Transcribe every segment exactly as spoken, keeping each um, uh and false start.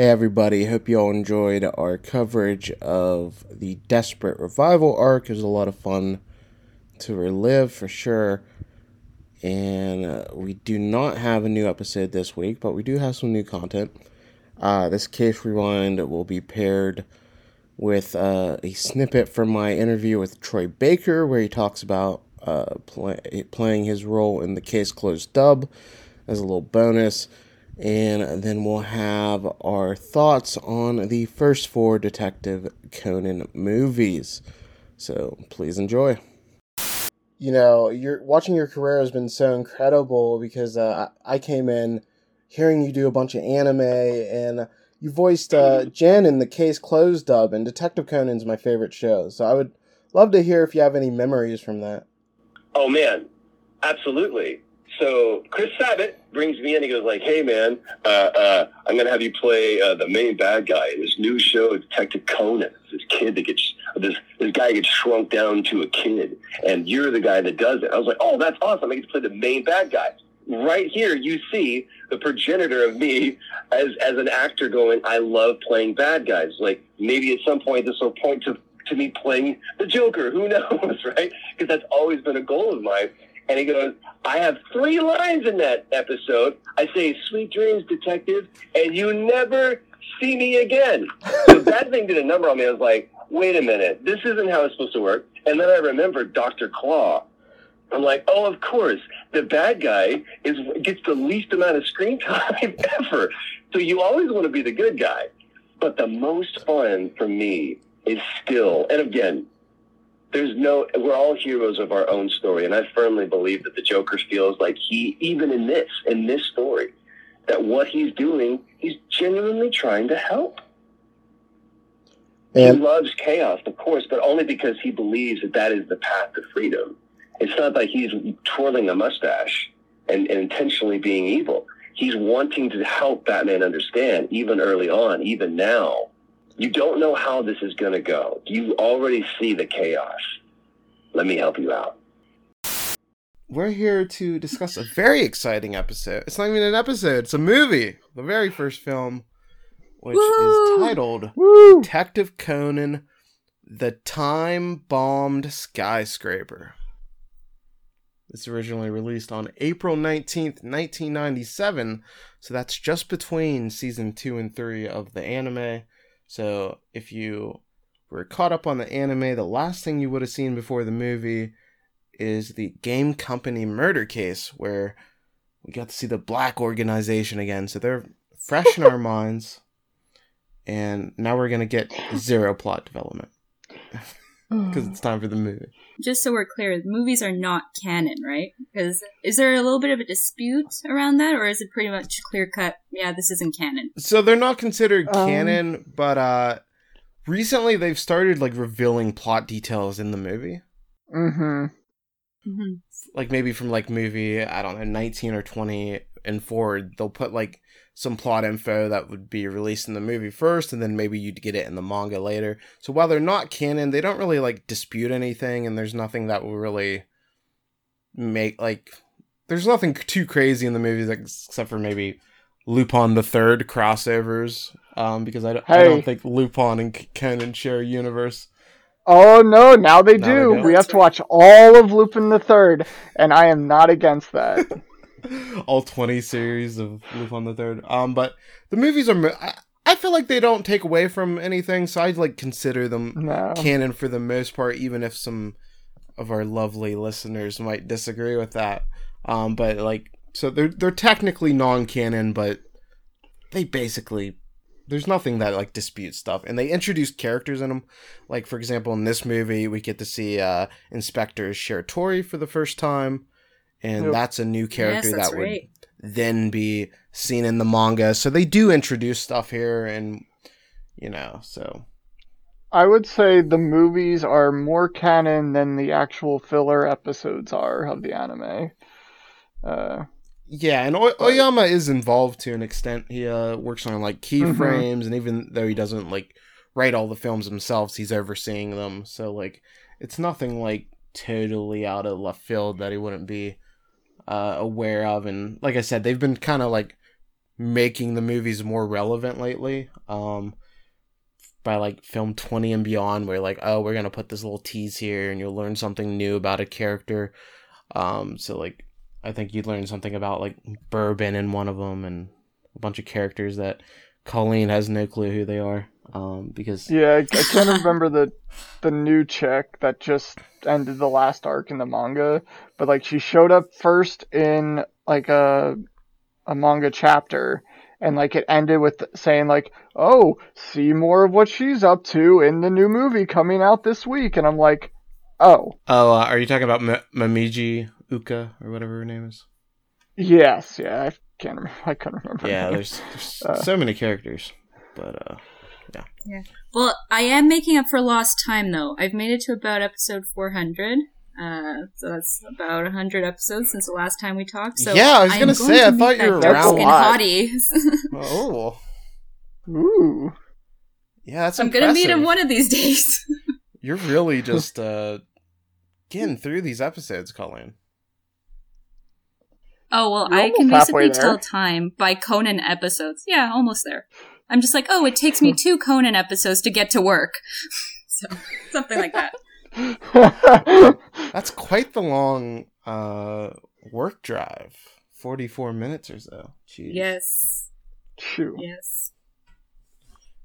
Hey everybody, hope you all enjoyed our coverage of the Desperate Revival arc. It was a lot of fun to relive for sure. And uh, we do not have a new episode this week, but we do have some new content. Uh, this Case Rewind will be paired with uh, a snippet from my interview with Troy Baker, where he talks about uh, play, playing his role in the Case Closed dub as a little bonus. And then we'll have our thoughts on the first four Detective Conan movies. So please enjoy. You know, you're, watching your career has been so incredible because uh, I came in hearing you do a bunch of anime, and you voiced uh, Jen in the Case Closed dub, and Detective Conan's my favorite show. So I would love to hear if you have any memories from that. Oh, man. Absolutely. So Chris Sabat brings me in. He goes like, hey, man, uh, uh, I'm going to have you play uh, the main bad guy in this new show, Detective Conan. This kid that gets this this guy gets shrunk down to a kid, and you're the guy that does it. I was like, oh, that's awesome! I get to play the main bad guy. Right here, you see the progenitor of me as as an actor going, I love playing bad guys. Like maybe at some point this will point to to me playing the Joker. Who knows, right? Because that's always been a goal of mine. And he goes, I have three lines in that episode. I say, sweet dreams, detective, and you never see me again. So that thing did a number on me. I was like, wait a minute, this isn't how it's supposed to work. And then I remembered Doctor Claw. I'm like, oh, of course, the bad guy is gets the least amount of screen time ever. So you always want to be the good guy. But the most fun for me is still, and again, There's no, we're all heroes of our own story. And I firmly believe that the Joker feels like he, even in this, in this story, that what he's doing, he's genuinely trying to help. And he loves chaos, of course, but only because he believes that that is the path to freedom. It's not like he's twirling a mustache and, and intentionally being evil. He's wanting to help Batman understand, even early on, even now. You don't know how this is going to go. You already see the chaos. Let me help you out. We're here to discuss a very exciting episode. It's not even an episode. It's a movie. The very first film, which Woo! is titled Woo! Detective Conan: The Time-Bombed Skyscraper. It's originally released on April nineteenth, nineteen ninety-seven. So that's just between season two and three of the anime. So if you were caught up on the anime, the last thing you would have seen before the movie is the game company murder case, where we got to see the Black organization again. So they're fresh in our minds, and now we're going to get zero plot development because it's time for the movie. Just so we're clear, movies are not canon, right? Because is there a little bit of a dispute around that, or is it pretty much clear-cut, yeah, this isn't canon? So they're not considered um, canon, but uh, recently they've started like revealing plot details in the movie. Mm-hmm. Mm-hmm. Like maybe from like movie, I don't know, nineteen or twenty and forward, they'll put like some plot info that would be released in the movie first, and then maybe you'd get it in the manga later. So while they're not canon, they don't really like dispute anything, and there's nothing that will really make like there's nothing too crazy in the movies except for maybe Lupin the Third crossovers, um, because I don't, hey. I don't think Lupin and Conan share a universe. Oh no! Now they do. Now they we have to watch all of Lupin the Third, and I am not against that. All twenty series of Lupin the Third. Um, but the movies are... I, I feel like they don't take away from anything, so I'd, like, consider them no. canon for the most part, even if some of our lovely listeners might disagree with that. Um, but, like, so they're, they're technically non-canon, but they basically... There's nothing that, like, disputes stuff. And they introduce characters in them. Like, for example, in this movie, we get to see uh, Inspector Shiratori for the first time. And nope. that's a new character yes, that would right. then be seen in the manga. So they do introduce stuff here, and, you know, so. I would say the movies are more canon than the actual filler episodes are of the anime. Uh, yeah, and o- Oyama is involved to an extent. He uh, works on, like, keyframes, mm-hmm. and even though he doesn't, like, write all the films himself, he's overseeing them. So, like, it's nothing, like, totally out of left field that he wouldn't be... Uh, aware of, and like I said, they've been kind of like making the movies more relevant lately. Um, by like film twenty and beyond, where like, oh, we're gonna put this little tease here, and you'll learn something new about a character. Um, so like, I think you'd learn something about like Bourbon in one of them, and a bunch of characters that Colleen has no clue who they are. Um, because yeah, I, I can't remember the the new chick that just ended the last arc in the manga, but like she showed up first in like a. a manga chapter, and like it ended with saying like, oh, see more of what she's up to in the new movie coming out this week. And I'm like, oh oh uh, are you talking about M- Momiji Uka or whatever her name is? Yes. Yeah, I can't remember. I couldn't remember. Yeah, there's, there's uh, so many characters, but uh yeah. yeah well I am making up for lost time though. I've made it to about episode four hundred. Uh, so that's about one hundred episodes since the last time we talked. So yeah, I was gonna say, I thought you were around a lot. Oh, ooh, yeah, that's. I'm gonna meet him one of these days. You're really just uh, getting through these episodes, Colleen. Oh well, I can basically tell time by Conan episodes. Yeah, almost there. I'm just like, oh, it takes me two Conan episodes to get to work, so something like that. That's quite the long uh, work drive. forty-four minutes or so. Jeez. Yes. True. Yes.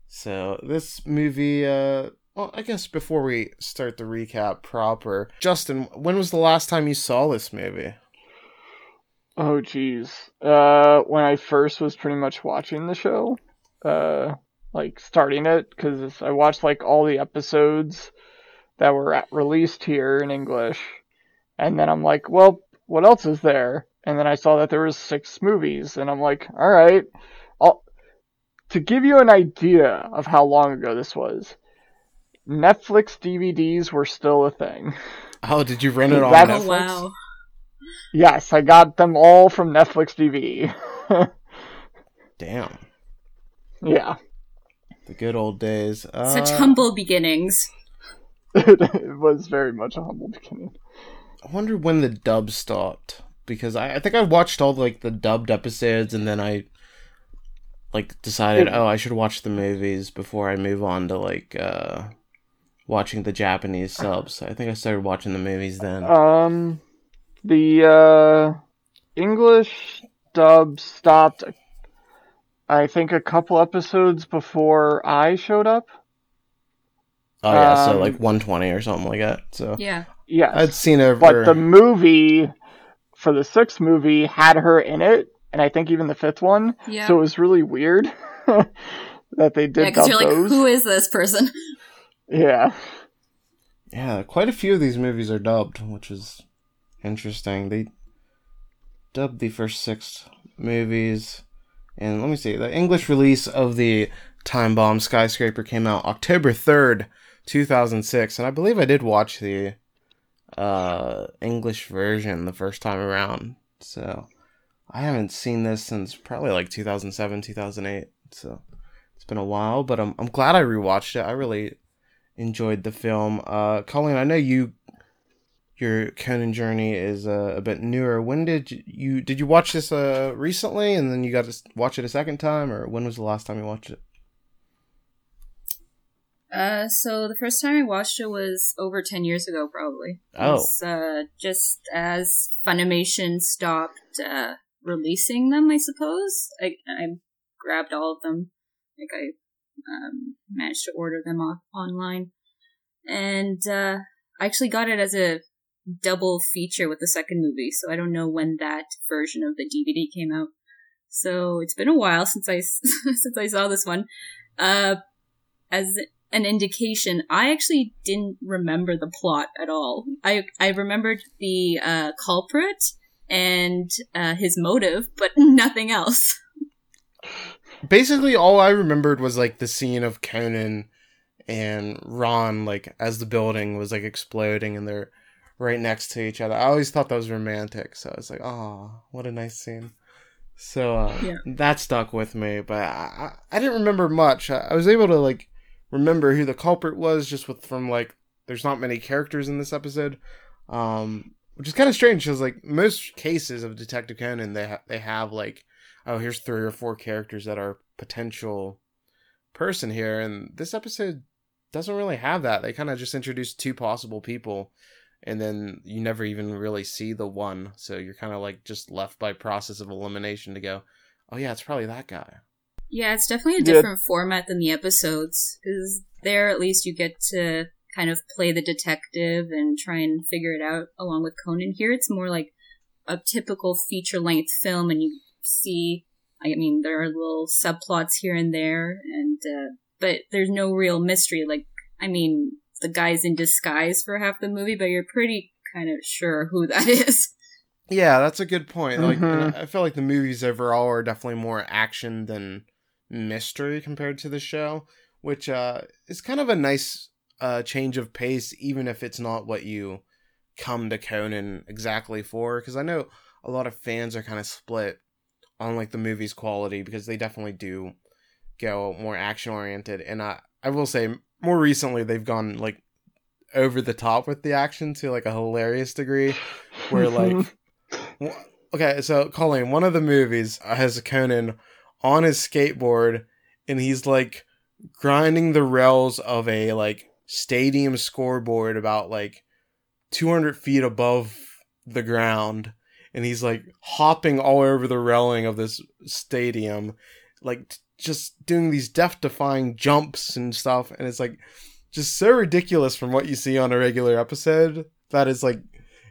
So this movie, uh, well, I guess before we start the recap proper, Justin, when was the last time you saw this movie? Oh, geez. Uh, when I first was pretty much watching the show, uh, like starting it, because I watched like all the episodes that were at released here in English. And then I'm like, well, what else is there? And then I saw that there was six movies, and I'm like, all right. I'll... To give you an idea of how long ago this was, Netflix D V Ds were still a thing. Oh, did you rent it on Netflix? Oh, wow. Yes, I got them all from Netflix D V D. Damn. Yeah. The good old days. Uh... Such humble beginnings. It was very much a humble beginning. I wonder when the dub stopped, because I, I think I watched all like the dubbed episodes, and then I like decided, it, oh, I should watch the movies before I move on to like uh, watching the Japanese subs. So I think I started watching the movies then. Um, the uh, English dub stopped, I think, a couple episodes before I showed up. Oh yeah, so like one twenty or something like that. So yeah, yeah, I'd seen her. But the movie for the sixth movie had her in it, and I think even the fifth one. Yeah. So it was really weird that they did. Yeah, because you're those. Like, who is this person? Yeah. Yeah, quite a few of these movies are dubbed, which is interesting. They dubbed the first six movies, and let me see, the English release of the Time-Bombed Skyscraper came out October third. two thousand six, and I believe I did watch the uh, English version the first time around, so I haven't seen this since probably like two thousand seven, two thousand eight, so it's been a while, but I'm I'm glad I rewatched it. I really enjoyed the film. Uh, Colleen, I know you your Conan journey is uh, a bit newer. When did you, did you watch this uh, recently, and then you got to watch it a second time, or when was the last time you watched it? Uh, so the first time I watched it was over ten years ago, probably. Oh. It was, uh, just as Funimation stopped uh, releasing them, I suppose. I, I grabbed all of them. Like I um, managed to order them off online, and uh, I actually got it as a double feature with the second movie. So I don't know when that version of the D V D came out. So it's been a while since I since I saw this one. Uh, as an indication, I actually didn't remember the plot at all. I I remembered the uh, culprit and uh, his motive, but nothing else. Basically, all I remembered was like the scene of Conan and Ran, like as the building was like exploding and they're right next to each other. I always thought that was romantic, so I was like, "Oh, what a nice scene." So uh, yeah. That stuck with me, but I I didn't remember much. I, I was able to like. Remember who the culprit was just with from like there's not many characters in this episode, um which is kind of strange because like most cases of Detective Conan they ha- they have like oh, here's three or four characters that are potential person here. And this episode doesn't really have that. They kind of just introduce two possible people, and then you never even really see the one. So you're kind of like just left by process of elimination to go, oh yeah, it's probably that guy. Yeah, it's definitely a different yeah. format than the episodes, because there at least you get to kind of play the detective and try and figure it out along with Conan. Here it's more like a typical feature-length film, and you see, I mean, there are little subplots here and there, and uh, but there's no real mystery. Like, I mean, the guy's in disguise for half the movie, but you're pretty kind of sure who that is. Yeah, that's a good point. Mm-hmm. Like, I feel like the movies overall are definitely more action than mystery compared to the show, which uh, is kind of a nice uh, change of pace, even if it's not what you come to Conan exactly for, because I know a lot of fans are kind of split on like the movie's quality, because they definitely do go more action oriented, and I I will say more recently they've gone like over the top with the action to like a hilarious degree, where like okay, so Colleen, one of the movies has Conan on his skateboard and he's like grinding the rails of a like stadium scoreboard about like two hundred feet above the ground, and he's like hopping all over the railing of this stadium, like t- just doing these death-defying jumps and stuff, and it's like just so ridiculous from what you see on a regular episode that is like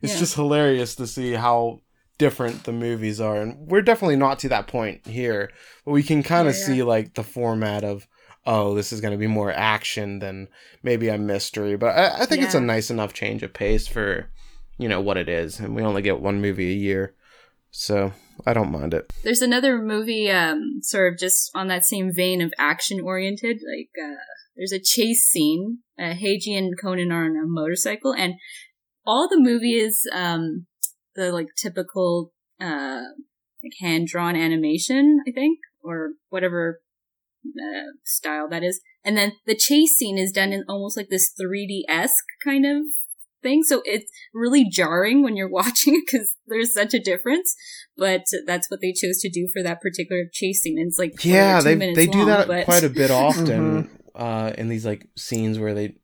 it's yeah. just hilarious to see how different the movies are. And we're definitely not to that point here, but we can kind of yeah, yeah. see like the format of, oh, this is going to be more action than maybe a mystery. But I, I think yeah. it's a nice enough change of pace for, you know, what it is. And we only get one movie a year, so I don't mind it. There's another movie um, sort of just on that same vein of action-oriented. Like, uh, there's a chase scene. Uh, Heiji and Conan are on a motorcycle. And all the movie is um, the, like, typical uh, like hand-drawn animation, I think, or whatever Uh, style that is, and then the chase scene is done in almost like this three D-esque kind of thing, so it's really jarring when you're watching it because there's such a difference, but that's what they chose to do for that particular chase scene. And it's like yeah they, they do long, that but... quite a bit often mm-hmm. uh in these like scenes where they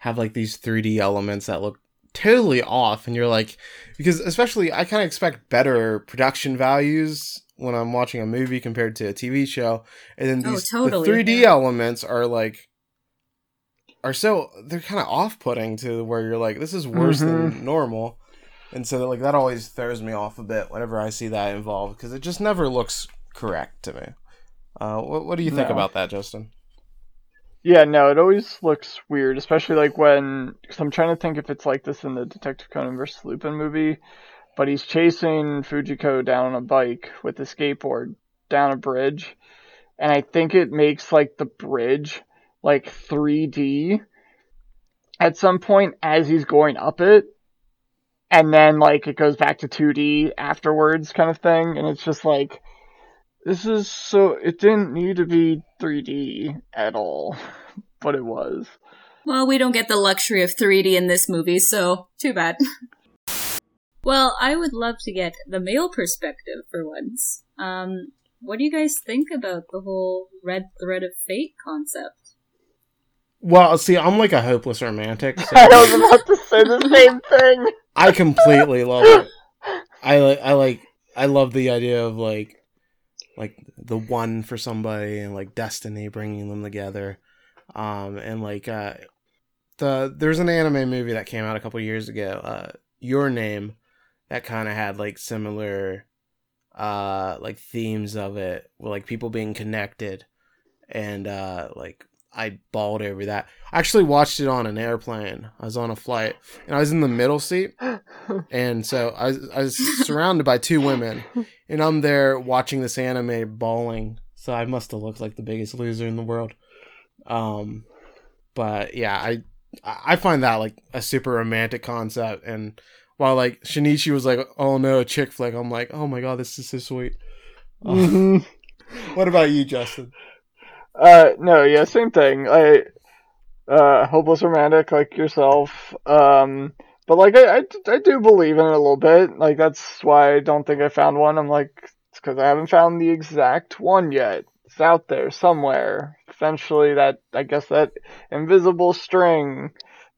have like these three D elements that look totally off, and you're like, because especially I kind of expect better production values when I'm watching a movie compared to a T V show, and then these oh, totally. the three D yeah. elements are like are so they're kind of off-putting to where you're like, this is worse mm-hmm. than normal, and so like that always throws me off a bit whenever I see that involved, because it just never looks correct to me. Uh, what what do you think no. about that, Justin? Yeah, no, it always looks weird, especially like when, because I'm trying to think if it's like this in the Detective Conan versus. Lupin movie. But he's chasing Fujiko down a bike with a skateboard down a bridge. And I think it makes, like, the bridge, like, three D at some point as he's going up it. And then, like, it goes back to two D afterwards kind of thing. And it's just like, this is so... It didn't need to be three D at all. But it was. Well, we don't get the luxury of three D in this movie, so too bad. Well, I would love to get the male perspective for once. Um, what do you guys think about the whole red thread of fate concept? Well, see, I'm like a hopeless romantic. So I was about to say the same thing. I completely love it. I like, I like, I love the idea of like, like the one for somebody and like destiny bringing them together. Um, and like, uh, the there's an anime movie that came out a couple years ago. Uh, Your Name. That kind of had like similar uh like themes of it, like people being connected, and uh like I bawled over that. I actually watched it on an airplane. I was on a flight and I was in the middle seat, and so I was, I was surrounded by two women, and I'm there watching this anime bawling, so I must have looked like the biggest loser in the world. Um but yeah, I I find that like a super romantic concept, and while, like, Shinichi was like, oh, no, chick flick, I'm like, oh, my God, this is so sweet. Mm-hmm. What about you, Justin? Uh, no, yeah, same thing. I, uh, hopeless romantic, like yourself. Um, but, like, I, I, I do believe in it a little bit. Like, that's why I don't think I found one. I'm like, it's because I haven't found the exact one yet. It's out there somewhere. Eventually, that I guess that invisible string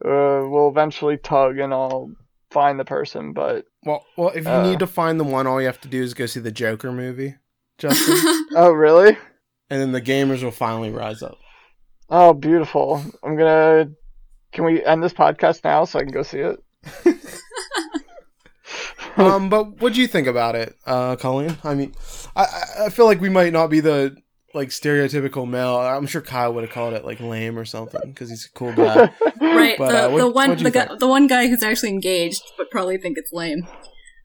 uh, will eventually tug, and I'll find the person. But well, well, if you uh, need to find the one, all you have to do is go see the Joker movie, Justin. Oh, really? And then the gamers will finally rise up. Oh, beautiful! I'm gonna. Can we end this podcast now so I can go see it? um, but what do you think about it, uh, Colleen? I mean, I I feel like we might not be the like stereotypical male. I'm sure Kyle would have called it like lame or something because he's a cool guy, right? But, the, uh, what, the one the guy, the one guy who's actually engaged but probably think it's lame.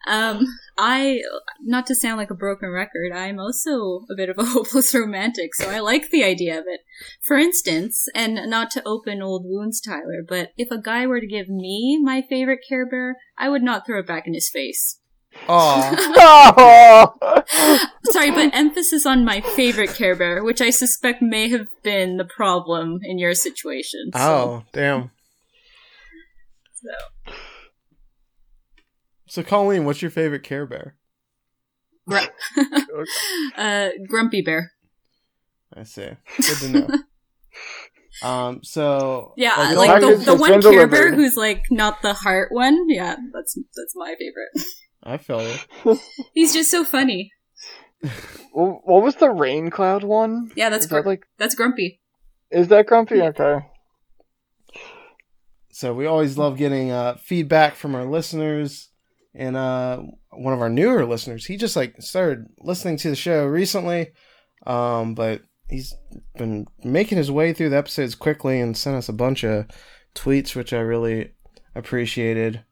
Um, I not to sound like a broken record, I'm also a bit of a hopeless romantic, so I like the idea of it. For instance, and not to open old wounds, Tyler, but if a guy were to give me my favorite Care Bear, I would not throw it back in his face. Oh, sorry, but emphasis on my favorite Care Bear, which I suspect may have been the problem in your situation. So. Oh, damn. So. So, Colleen, what's your favorite Care Bear? Gr- uh, Grumpy Bear. I see. Good to know. um, so yeah, like, like the, the one Care Bear who's like not the heart one. Yeah, that's that's my favorite. I feel it. He's just so funny. What was the rain cloud one? Yeah, that's gr- that like that's Grumpy. Is that Grumpy? Yeah. Okay. So we always love getting uh, feedback from our listeners. And uh, one of our newer listeners, he just like started listening to the show recently, um, but he's been making his way through the episodes quickly and sent us a bunch of tweets, which I really appreciated.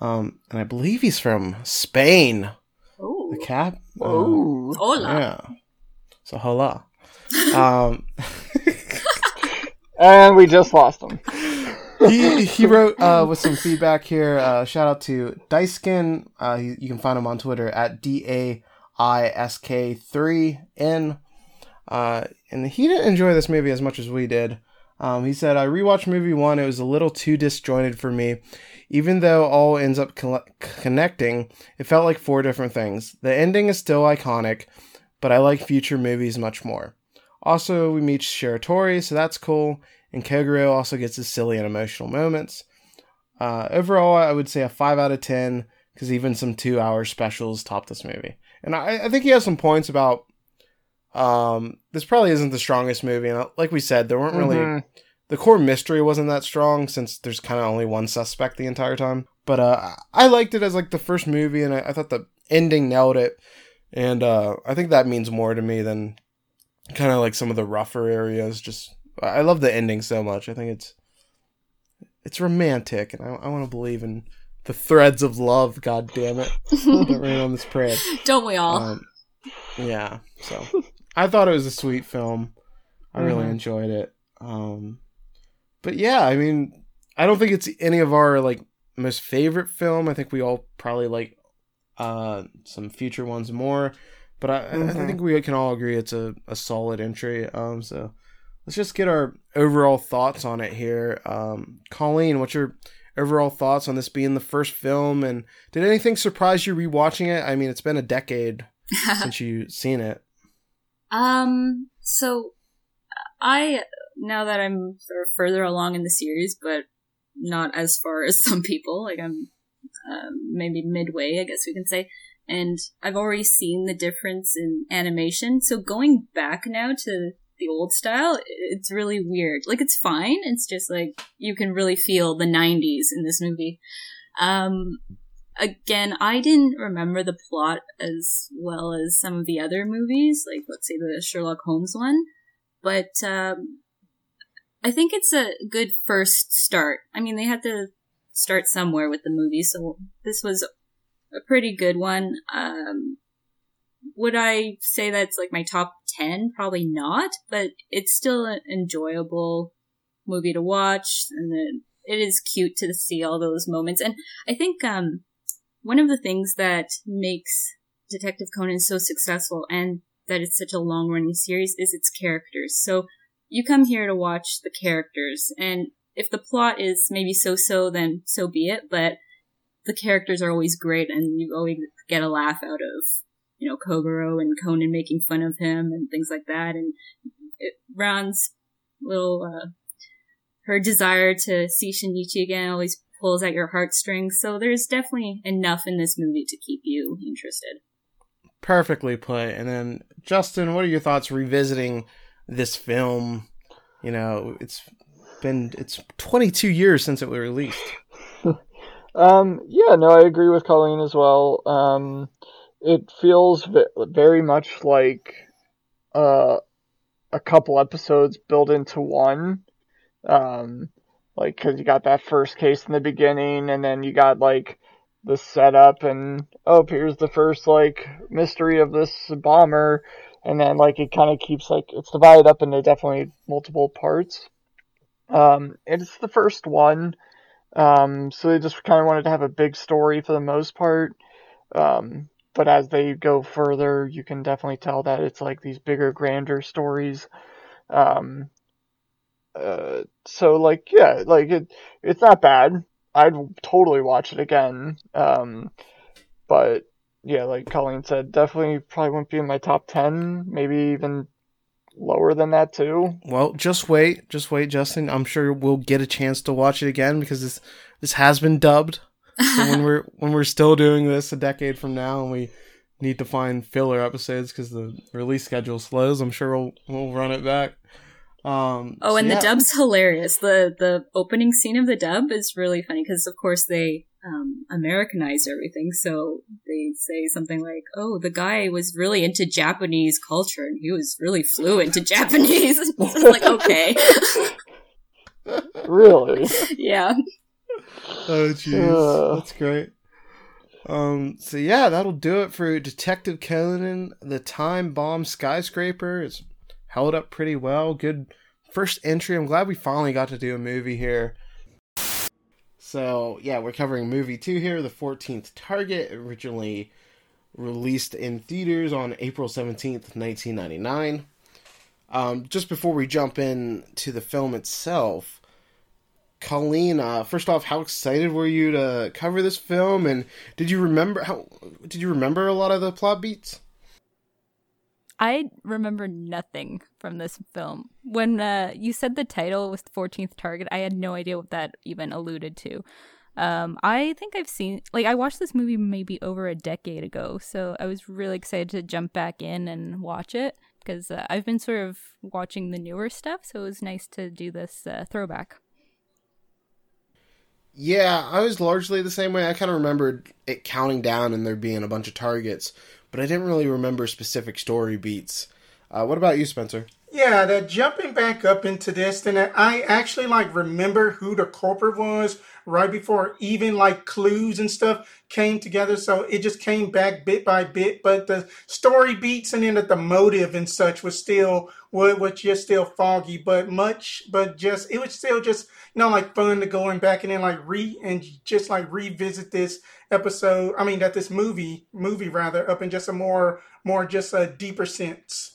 Um, and I believe he's from Spain. Ooh. The cap. Oh, um, hola. Yeah. So hola. um, and we just lost him. he, he wrote uh, with some feedback here. Uh, shout out to Daiskin. Uh, he, you can find him on Twitter at D A I S K three N. Uh, and he didn't enjoy this movie as much as we did. Um, he said, I rewatched movie one. It was a little too disjointed for me. Even though all ends up co- connecting, it felt like four different things. The ending is still iconic, but I like future movies much more. Also, we meet Shiratori, so that's cool. And Kogoro also gets his silly and emotional moments. Uh, overall, I would say a five out of ten, because even some two-hour specials top this movie. And I, I think he has some points about um, this probably isn't the strongest movie. And like we said, there weren't really... Mm-hmm. The core mystery wasn't that strong, since there's kind of only one suspect the entire time. But uh, I liked it as like the first movie, and I, I thought the ending nailed it. And uh, I think that means more to me than kind of like some of the rougher areas, just... I love the ending so much. I think it's it's romantic, and I, I want to believe in the threads of love. God damn it! Don't rain on this parade. Don't we all? Um, yeah. So I thought it was a sweet film. I mm-hmm. really enjoyed it. Um, but yeah, I mean, I don't think it's any of our like most favorite film. I think we all probably like uh, some future ones more. But I, mm-hmm. I think we can all agree it's a, a solid entry. Um, so. Let's just get our overall thoughts on it here. Um, Colleen, what's your overall thoughts on this being the first film? And did anything surprise you rewatching it? I mean, it's been a decade since you've seen it. Um, so I, now that I'm sort of further along in the series, but not as far as some people, like I'm uh, maybe midway, I guess we can say. And I've already seen the difference in animation. So going back now to... the old style, it's really weird. Like, it's fine. It's just like you can really feel the nineties in this movie. Um, again, I didn't remember the plot as well as some of the other movies, like let's say the Sherlock Holmes one. But um, I think it's a good first start. I mean, they had to start somewhere with the movie, so this was a pretty good one. Um, Would I say that's like my top ten? Probably not, but it's still an enjoyable movie to watch, and the, it is cute to see all those moments. And I think um, one of the things that makes Detective Conan so successful and that it's such a long-running series is its characters. So you come here to watch the characters, and if the plot is maybe so-so, then so be it, but the characters are always great, and you always get a laugh out of you know, Kogoro and Conan making fun of him and things like that. And it, Ran's little, uh, her desire to see Shinichi again always pulls at your heartstrings. So there's definitely enough in this movie to keep you interested. Perfectly put. And then, Justin, what are your thoughts revisiting this film? You know, it's been, it's twenty-two years since it was released. um, yeah, no, I agree with Colleen as well. Um, it feels very much like uh, a couple episodes built into one. Um, like, because you got that first case in the beginning, and then you got, like, the setup, and, oh, here's the first, like, mystery of this bomber, and then, like, it kind of keeps, like, it's divided up into definitely multiple parts. Um, it's the first one, um, so they just kind of wanted to have a big story for the most part, um, but as they go further, you can definitely tell that it's, like, these bigger, grander stories, um, Uh, so like, yeah, like it, it's not bad. I'd totally watch it again. Um, but yeah, like Colleen said, definitely probably wouldn't be in my top ten, maybe even lower than that too. Well, just wait, just wait, Justin. I'm sure we'll get a chance to watch it again because this, this has been dubbed. So when we're, when we're still doing this a decade from now and we need to find filler episodes because the release schedule slows, I'm sure we'll, we'll run it back. Um, oh, so and yeah. The dub's hilarious. The the opening scene of the dub is really funny because, of course, they um, Americanize everything. So they say something like, oh, the guy was really into Japanese culture and he was really fluent to Japanese. It's like, okay. Really? Yeah. Oh, jeez. Uh. That's great. Um, so, yeah, that'll do it for Detective Conan, The Time-Bombed Skyscraper. It's held up pretty well. Good first entry. I'm glad we finally got to do a movie here. So, yeah, we're covering movie two here, The fourteenth Target, originally released in theaters on April seventeenth, nineteen ninety-nine. Um, just before we jump in to the film itself, Colleen, uh, first off, how excited were you to cover this film? And did you remember how? Did you remember a lot of the plot beats? I remember nothing from this film. When uh, you said the title was fourteenth Target, I had no idea what that even alluded to. Um, I think I've seen... Like, I watched this movie maybe over a decade ago, so I was really excited to jump back in and watch it, because uh, I've been sort of watching the newer stuff, so it was nice to do this uh, throwback. Yeah, I was largely the same way. I kind of remembered it counting down and there being a bunch of targets, but I didn't really remember specific story beats. Uh, what about you, Spencer? Yeah, that jumping back up into this, then I actually, like, remember who the culprit was right before even, like, clues and stuff came together. So it just came back bit by bit. But the story beats and then the motive and such was still, was just still foggy. But much, but just, it was still just, you know, like, fun to go in back and then, like, re, and just, like, revisit this episode. I mean, that this movie, movie rather, up in just a more, more just a deeper sense.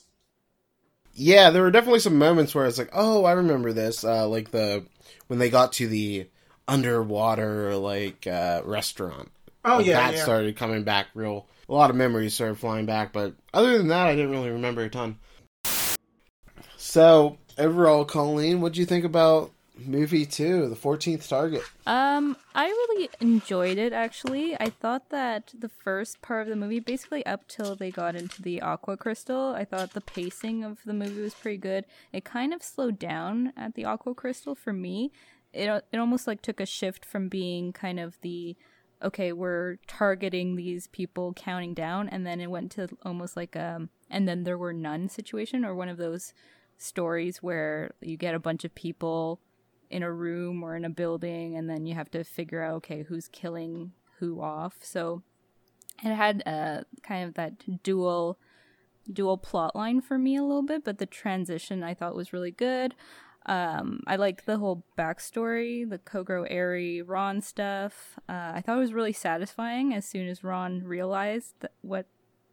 Yeah, there were definitely some moments where I was like, oh, I remember this. Uh, like the when they got to the underwater like uh, restaurant. Oh, like, yeah. That yeah. started coming back real. A lot of memories started flying back. But other than that, I didn't really remember a ton. So overall, Colleen, what did you think about movie two, The fourteenth Target? Um, I really enjoyed it, actually. I thought that the first part of the movie, basically up till they got into the Aqua Crystal, I thought the pacing of the movie was pretty good. It kind of slowed down at the Aqua Crystal for me. It it almost like took a shift from being kind of the, okay, we're targeting these people, counting down, and then it went to almost like um, and then there were none situation, or one of those stories where you get a bunch of people in a room or in a building, and then you have to figure out, okay, who's killing who off. So it had uh, kind of that dual dual plot line for me a little bit, but the transition I thought was really good. Um, I liked the whole backstory, the Kogoro, Eri, Ron stuff. Uh, I thought it was really satisfying as soon as Ron realized that what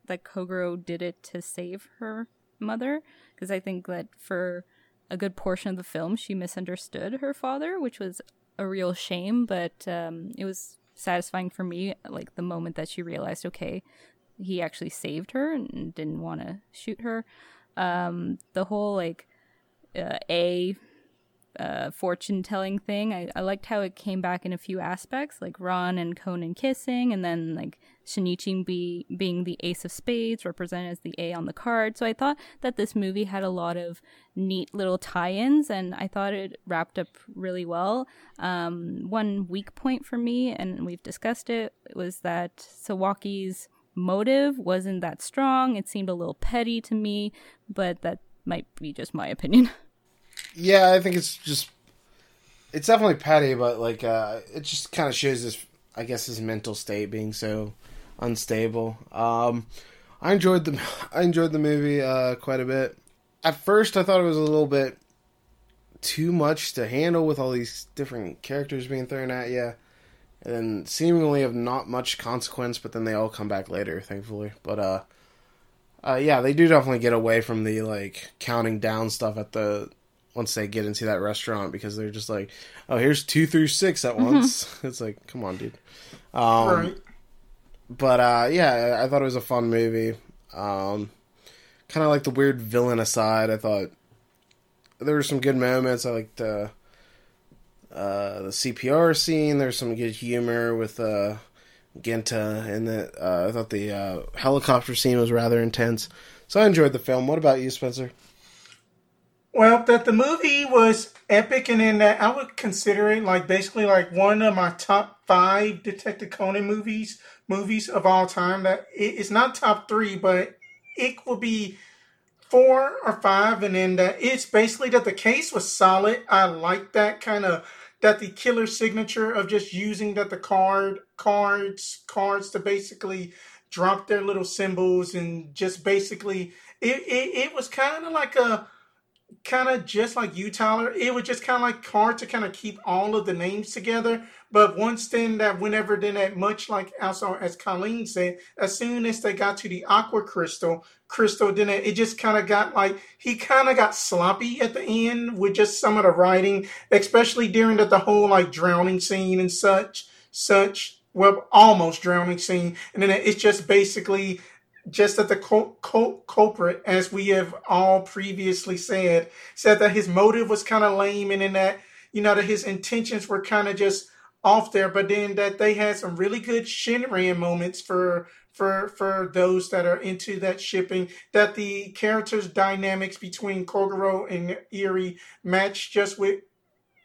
that Kogoro did it to save her mother, because I think that for a good portion of the film, she misunderstood her father, which was a real shame, but um, it was satisfying for me, like, the moment that she realized, okay, he actually saved her and didn't want to shoot her. Um, the whole like uh, a uh, fortune telling thing, I, I liked how it came back in a few aspects, like Ran and Conan kissing, and then like Shinichi be, being the ace of spades, represented as the A on the card. So I thought that this movie had a lot of neat little tie-ins, and I thought it wrapped up really well. Um, one weak point for me, and we've discussed it, was that Sawaki's motive wasn't that strong. It seemed a little petty to me, but that might be just my opinion. Yeah, I think it's just, it's definitely petty, but like uh, it just kind of shows this, I guess, his mental state being so unstable. Um, I enjoyed the I enjoyed the movie uh, quite a bit. At first, I thought it was a little bit too much to handle with all these different characters being thrown at you, and then seemingly of not much consequence. But then they all come back later, thankfully. But uh, uh, yeah, they do definitely get away from the like counting down stuff at the once they get into that restaurant, because they're just like, oh, here's two through six at once. Mm-hmm. It's like, come on, dude. Um, right. But, uh, yeah, I thought it was a fun movie. Um, kind of like the weird villain aside, I thought there were some good moments. I liked uh, uh, the C P R scene. There's some good humor with uh, Genta, and uh, I thought the uh, helicopter scene was rather intense. So I enjoyed the film. What about you, Spencer? Well, that the movie was epic, and in that I would consider it like basically like one of my top five Detective Conan movies, movies of all time. That it's not top three, but it will be four or five. And then that it's basically that the case was solid. I like that kind of that the killer signature of just using that the card cards cards to basically drop their little symbols and just basically it it, it was kind of like a. Kind of just like you, Tyler, it was just kind of like hard to kind of keep all of the names together. But once then that whenever then that much like also as Colleen said, as soon as they got to the Aqua Crystal, Crystal then it just kind of got like he kind of got sloppy at the end with just some of the writing, especially during the, the whole like drowning scene and such, such well almost drowning scene, and then it's just basically. Just that the cul- cul- culprit, as we have all previously said, said that his motive was kind of lame, and in that, you know, that his intentions were kind of just off there. But then that they had some really good Shinran moments for for for those that are into that shipping. That the characters' dynamics between Kogoro and Eri matched just with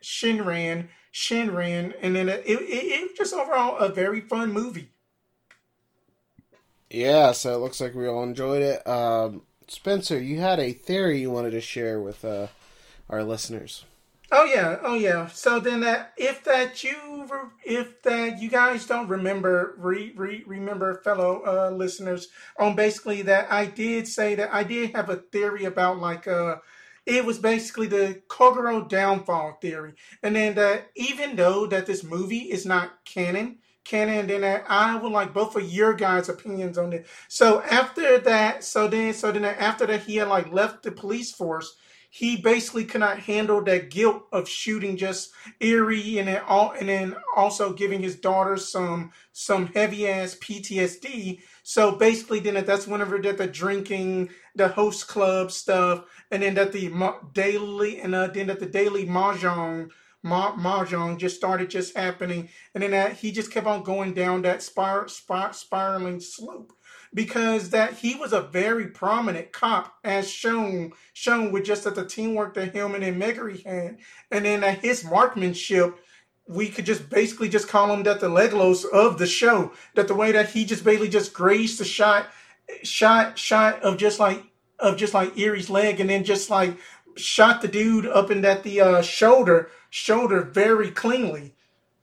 Shinran, Shinran, and then it, it, it just overall a very fun movie. Yeah, so it looks like we all enjoyed it. Um, Spencer, you had a theory you wanted to share with uh, our listeners. Oh yeah, oh yeah. So then, that if that you if that you guys don't remember, re, re, remember, fellow uh, listeners, on basically that I did say that I did have a theory about like uh, it was basically the Kogoro downfall theory, and then that even though that this movie is not canon. Canon, and then I would like both of your guys' opinions on it. So after that, so then, so then after that, he had like left the police force. He basically could not handle that guilt of shooting just Eri, and then all, and then also giving his daughter some some heavy ass P T S D. So basically, then that's whenever that the drinking, the host club stuff, and then that the daily, and uh, then that the daily mahjong. Ma- Mahjong just started just happening, and then that he just kept on going down that spir- spir- spiraling slope, because that he was a very prominent cop, as shown shown with just that the teamwork that Hillman and Megary had, and then that his marksmanship, we could just basically just call him that the Legolas of the show, that the way that he just basically just grazed the shot shot shot of just like of just like Erie's leg, and then just like shot the dude up in that the uh, shoulder. Shoulder very cleanly.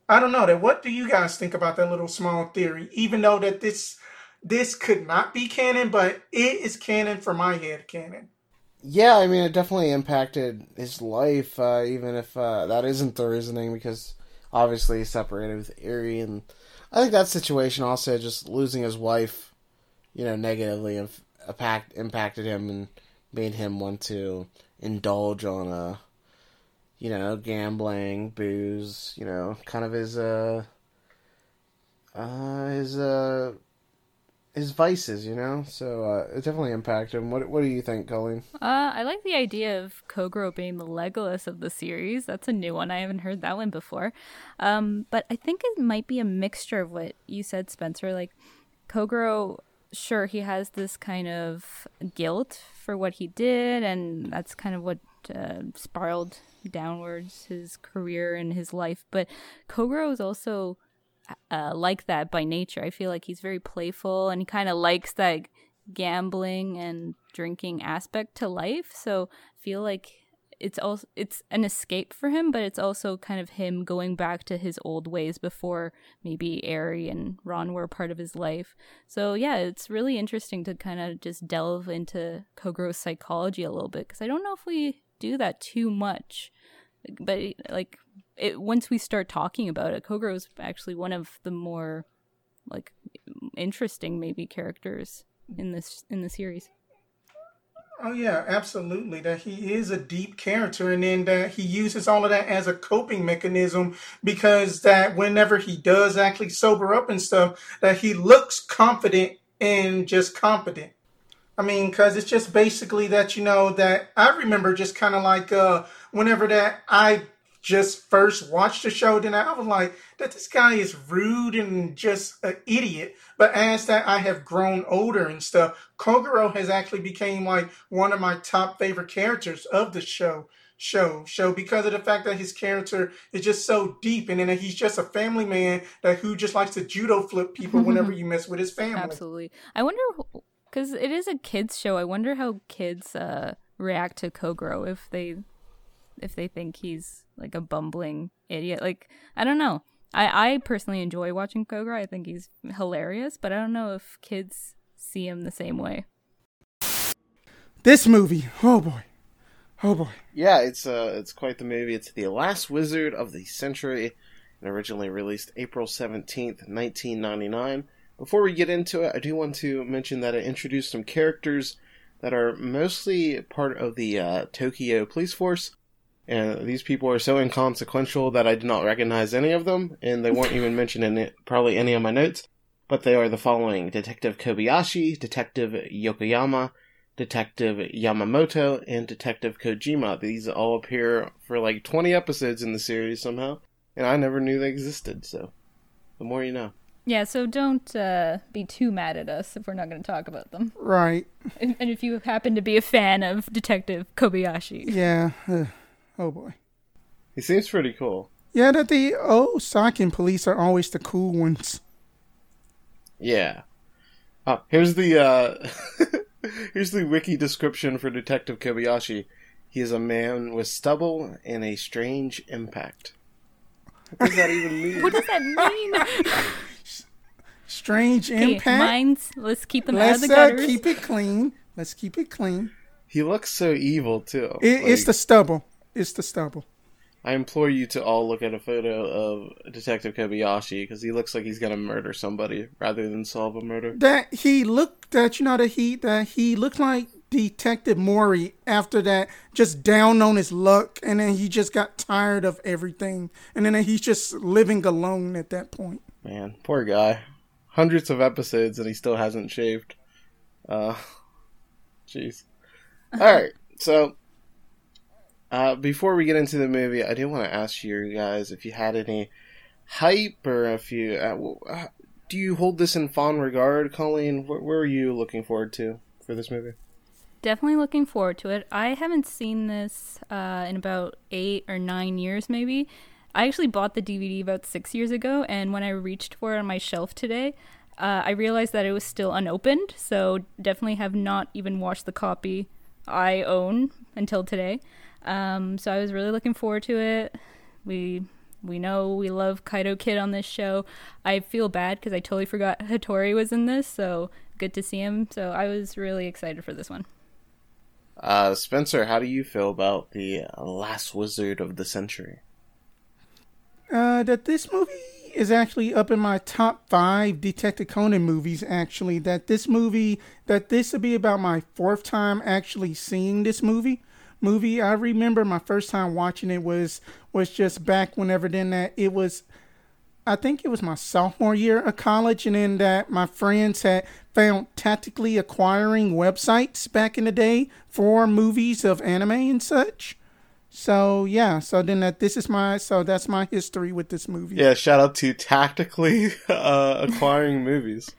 I don't know that. What do you guys think about that little small theory? Even though that this this could not be canon, but it is canon for my head canon. Yeah, I mean, it definitely impacted his life, uh, even if uh, that isn't the reasoning, because obviously he separated with Eri, and I think that situation also just losing his wife, you know, negatively imp- impact, impacted him and made him want to indulge on a. You know, gambling, booze, you know, kind of his, uh, uh, his, uh, his vices, you know? So uh, it definitely impacted him. What What do you think, Colleen? Uh, I like the idea of Kogoro being the Legolas of the series. That's a new one. I haven't heard that one before. Um, but I think it might be a mixture of what you said, Spencer. Like, Kogoro, sure, he has this kind of guilt for what he did, and that's kind of what uh, spiraled downwards his career and his life. But Kogoro is also... Uh, like that by nature. I feel like he's very playful and he kind of likes that gambling and drinking aspect to life. So I feel like it's also it's an escape for him, but it's also kind of him going back to his old ways before maybe Eri and Ron were a part of his life. So yeah, it's really interesting to kind of just delve into Kogoro's psychology a little bit, because I don't know if we do that too much. But like it, once we start talking about it, Kogoro is actually one of the more like interesting maybe characters in this in the series. Oh yeah, absolutely. That he is a deep character, and then that he uses all of that as a coping mechanism, because that whenever he does actually sober up and stuff, that he looks confident and just competent. I mean, because it's just basically that, you know, that I remember just kind of like uh, whenever that I just first watched the show, then I was like, that this guy is rude and just an idiot. But as that I have grown older and stuff, Kogoro has actually became like one of my top favorite characters of the show. show show because of the fact that his character is just so deep, and then he's just a family man that who just likes to judo flip people whenever you mess with his family. Absolutely. I wonder... Who- Because it is a kids show. I wonder how kids uh, react to Kogoro, if they if they think he's like a bumbling idiot. Like, I don't know. I, I personally enjoy watching Kogoro. I think he's hilarious, but I don't know if kids see him the same way. This movie. Oh, boy. Oh, boy. Yeah, it's uh, it's quite the movie. It's The Last Wizard of the Century, and originally released April seventeenth, nineteen ninety-nine. Before we get into it, I do want to mention that it introduced some characters that are mostly part of the uh, Tokyo police force, and these people are so inconsequential that I did not recognize any of them, and they weren't even mentioned in it, probably any of my notes, but they are the following: Detective Kobayashi, Detective Yokoyama, Detective Yamamoto, and Detective Kojima. These all appear for like twenty episodes in the series somehow, and I never knew they existed, so the more you know. Yeah, so don't uh, be too mad at us if we're not going to talk about them. Right. And, and if you happen to be a fan of Detective Kobayashi. Yeah. Uh, oh, boy. He seems pretty cool. Yeah, that the Osakan police are always the cool ones. Yeah. Oh, here's the, uh, here's the wiki description for Detective Kobayashi. He is a man with stubble and a strange impact. What does that even mean? What does that mean? Strange impact. Okay, mine's, let's keep them let's, out of the gutters. Uh, keep it clean. Let's keep it clean. He looks so evil, too. It, like, it's the stubble. It's the stubble. I implore you to all look at a photo of Detective Kobayashi, because he looks like he's going to murder somebody rather than solve a murder. That he looked that you know that he that he looked like Detective Mori after that, just down on his luck, and then he just got tired of everything, and then he's just living alone at that point. Man, poor guy. Hundreds of episodes and he still hasn't shaved. Uh, jeez. Alright, so uh, before we get into the movie, I do want to ask you guys if you had any hype, or if you... Uh, do you hold this in fond regard, Colleen? What, what are you looking forward to for this movie? Definitely looking forward to it. I haven't seen this uh, in about eight or nine years, maybe. I actually bought the D V D about six years ago, and when I reached for it on my shelf today, uh, I realized that it was still unopened, so definitely have not even watched the copy I own until today. Um, so I was really looking forward to it. We we know we love Kaito Kid on this show. I feel bad because I totally forgot Hattori was in this, so good to see him. So I was really excited for this one. Uh, Spencer, how do you feel about The Last Wizard of the Century? Uh, that this movie is actually up in my top five Detective Conan movies, actually. That this movie, that this would be about my fourth time actually seeing this movie. Movie, I remember my first time watching it was was just back whenever then that it was I think it was my sophomore year of college, and in that my friends had found tactically acquiring websites back in the day for movies of anime and such. So yeah, so then that this is my so that's my history with this movie. Yeah, shout out to tactically uh, acquiring movies.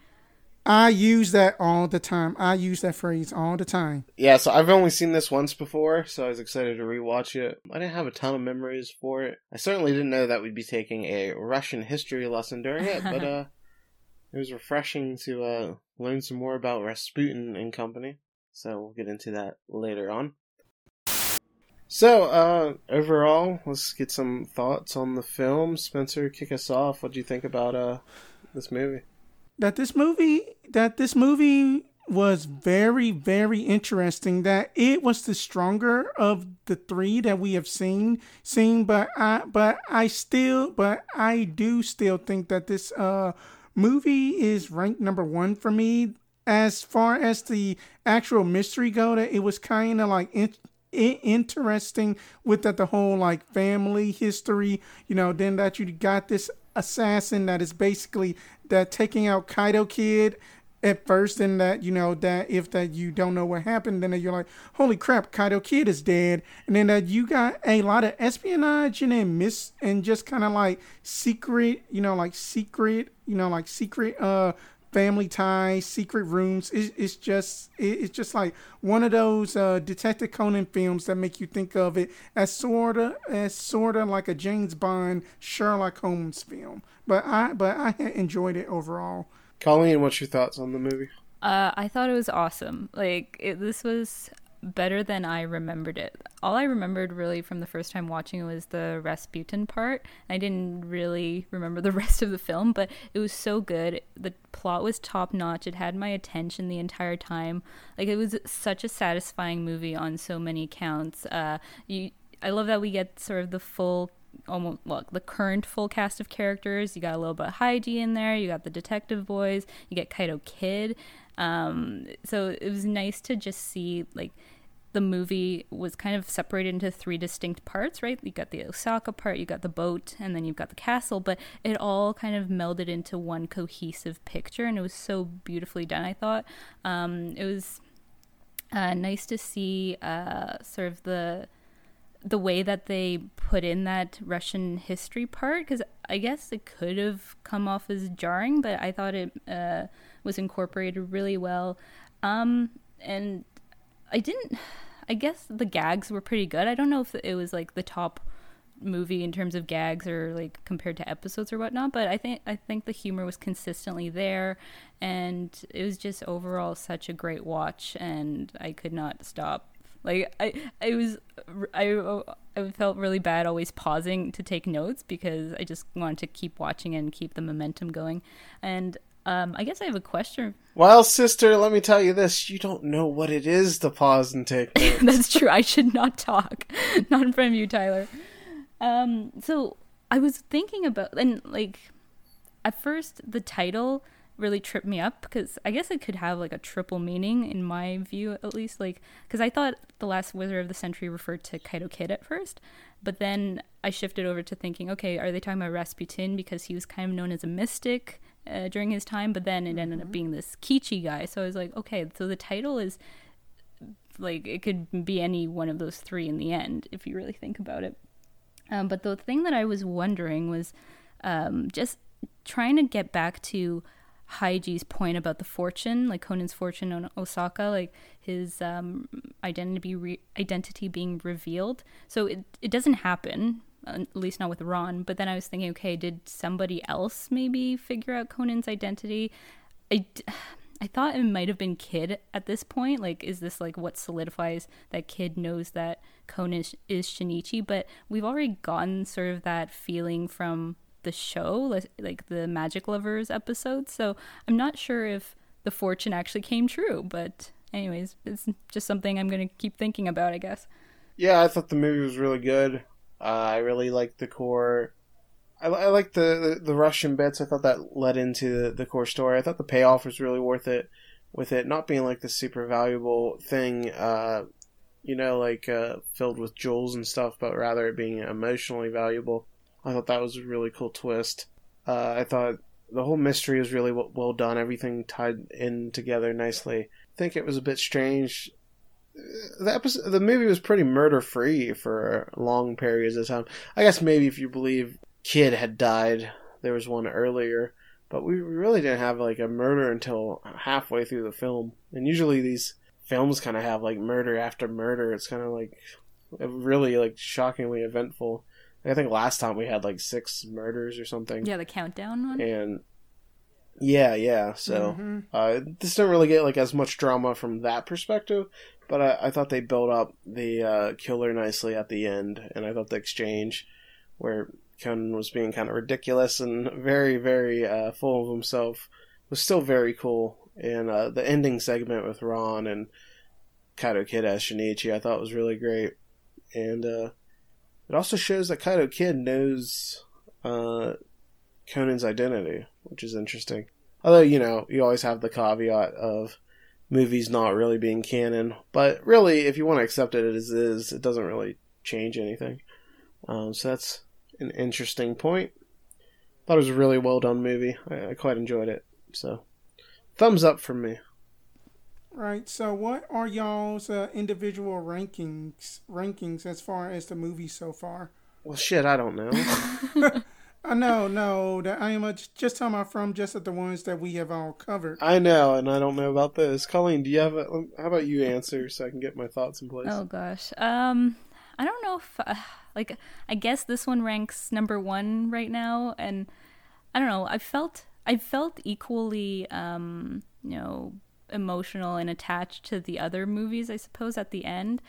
I use that all the time. I use that phrase all the time. Yeah, so I've only seen this once before, so I was excited to rewatch it. I didn't have a ton of memories for it. I certainly didn't know that we'd be taking a Russian history lesson during it, but uh, it was refreshing to uh, learn some more about Rasputin and company. So we'll get into that later on. So, uh, overall, let's get some thoughts on the film. Spencer, kick us off. What do you think about uh, this movie? That this movie, that this movie was very, very interesting. That it was the stronger of the three that we have seen, seen. But I, but I still, but I do still think that this uh movie is ranked number one for me as far as the actual mystery go. That it was kind of like in, in, interesting with that the whole like family history. You know, then that you got this assassin that is basically that taking out Kaito Kid at first, and that you know that if that you don't know what happened, then you're like, holy crap, Kaito Kid is dead. And then that you got a lot of espionage and then miss and just kind of like secret, you know, like secret, you know, like secret uh family ties, secret rooms. It, it's just it, it's just like one of those uh, Detective Conan films that make you think of it as sorta as sorta like a James Bond, Sherlock Holmes film. But I but I enjoyed it overall. Colleen, what's your thoughts on the movie? Uh, I thought it was awesome. Like it, this was better than I remembered it. All I remembered really from the first time watching was the Rasputin part. I didn't really remember the rest of the film, but it was so good. The plot was top notch. It had my attention the entire time. Like it was such a satisfying movie on so many counts. Uh, you, I love that we get sort of the full almost look the current full cast of characters. You got a little bit of Heidi in there, you got the detective boys, you get Kaito Kid, um so it was nice to just see like the movie was kind of separated into three distinct parts, right? You got the Osaka part, you got the boat, and then you've got the castle, but it all kind of melded into one cohesive picture, and it was so beautifully done. I thought um it was uh nice to see uh sort of the the way that they put in that Russian history part, because I guess it could have come off as jarring, but I thought it uh, was incorporated really well. Um, and I didn't, I guess the gags were pretty good. I don't know if it was like the top movie in terms of gags or like compared to episodes or whatnot, but I think I think the humor was consistently there, and it was just overall such a great watch, and I could not stop. Like I, I was, I, I felt really bad always pausing to take notes because I just wanted to keep watching and keep the momentum going. And um, I guess I have a question. Well, sister, let me tell you this: you don't know what it is to pause and take notes. That's true. I should not talk, not in front of you, Tyler. Um, so I was thinking about, and like at first the title really tripped me up, because I guess it could have like a triple meaning in my view, at least, like because I thought The Last Wizard of the Century referred to Kaito Kid at first, but then I shifted over to thinking, okay, are they talking about Rasputin because he was kind of known as a mystic uh, during his time, but then it ended mm-hmm. up being this Kichi guy. So I was like, okay, so the title is like it could be any one of those three in the end if you really think about it. Um, but the thing that I was wondering was um, just trying to get back to Haiji's point about the fortune, like Conan's fortune on Osaka, like his um, identity re- identity being revealed. So it, it doesn't happen, at least not with Ron. But then I was thinking, okay, did somebody else maybe figure out Conan's identity? I, I thought it might have been Kid at this point. Like, is this like what solidifies that Kid knows that Conan is Shinichi? But we've already gotten sort of that feeling from the show, like the Magic Lovers episode, so I'm not sure if the fortune actually came true, but anyways, it's just something I'm going to keep thinking about, I guess. Yeah, I thought the movie was really good. Uh, I really liked the core. I, I liked the, the, the Russian bits. I thought that led into the, the core story. I thought the payoff was really worth it, with it not being like the super valuable thing, uh, you know, like uh, filled with jewels and stuff, but rather it being emotionally valuable. I thought that was a really cool twist. Uh, I thought the whole mystery was really w- well done. Everything tied in together nicely. I think it was a bit strange. The episode, the movie was pretty murder-free for long periods of time. I guess maybe if you believe Kid had died, there was one earlier. But we really didn't have like a murder until halfway through the film. And usually these films kind of have like murder after murder. It's kind of like really like shockingly eventful. I think last time we had like six murders or something. Yeah, the countdown one. And yeah, yeah. So mm-hmm. uh, this didn't really get like as much drama from that perspective. But I, I thought they built up the uh, killer nicely at the end. And I thought the exchange where Conan was being kind of ridiculous and very, very uh, full of himself was still very cool. And uh, the ending segment with Ran and Kaito Kid as Shinichi I thought was really great. And uh, it also shows that Kaito Kid knows uh, Conan's identity, which is interesting. Although, you know, you always have the caveat of movies not really being canon. But really, if you want to accept it as is, it doesn't really change anything. Um, so that's an interesting point. Thought it was a really well done movie. I, I quite enjoyed it. So, thumbs up from me. Right. So, what are y'all's uh, individual rankings rankings as far as the movie so far? Well, shit, I don't know. I know, no, that I am a, just talking about from just at the ones that we have all covered. I know, and I don't know about this. Colleen, do you have? A, how about you answer so I can get my thoughts in place? Oh gosh, um, I don't know if. Uh... Like, I guess this one ranks number one right now, and I don't know, I felt I felt equally, um, you know, emotional and attached to the other movies, I suppose, at the end.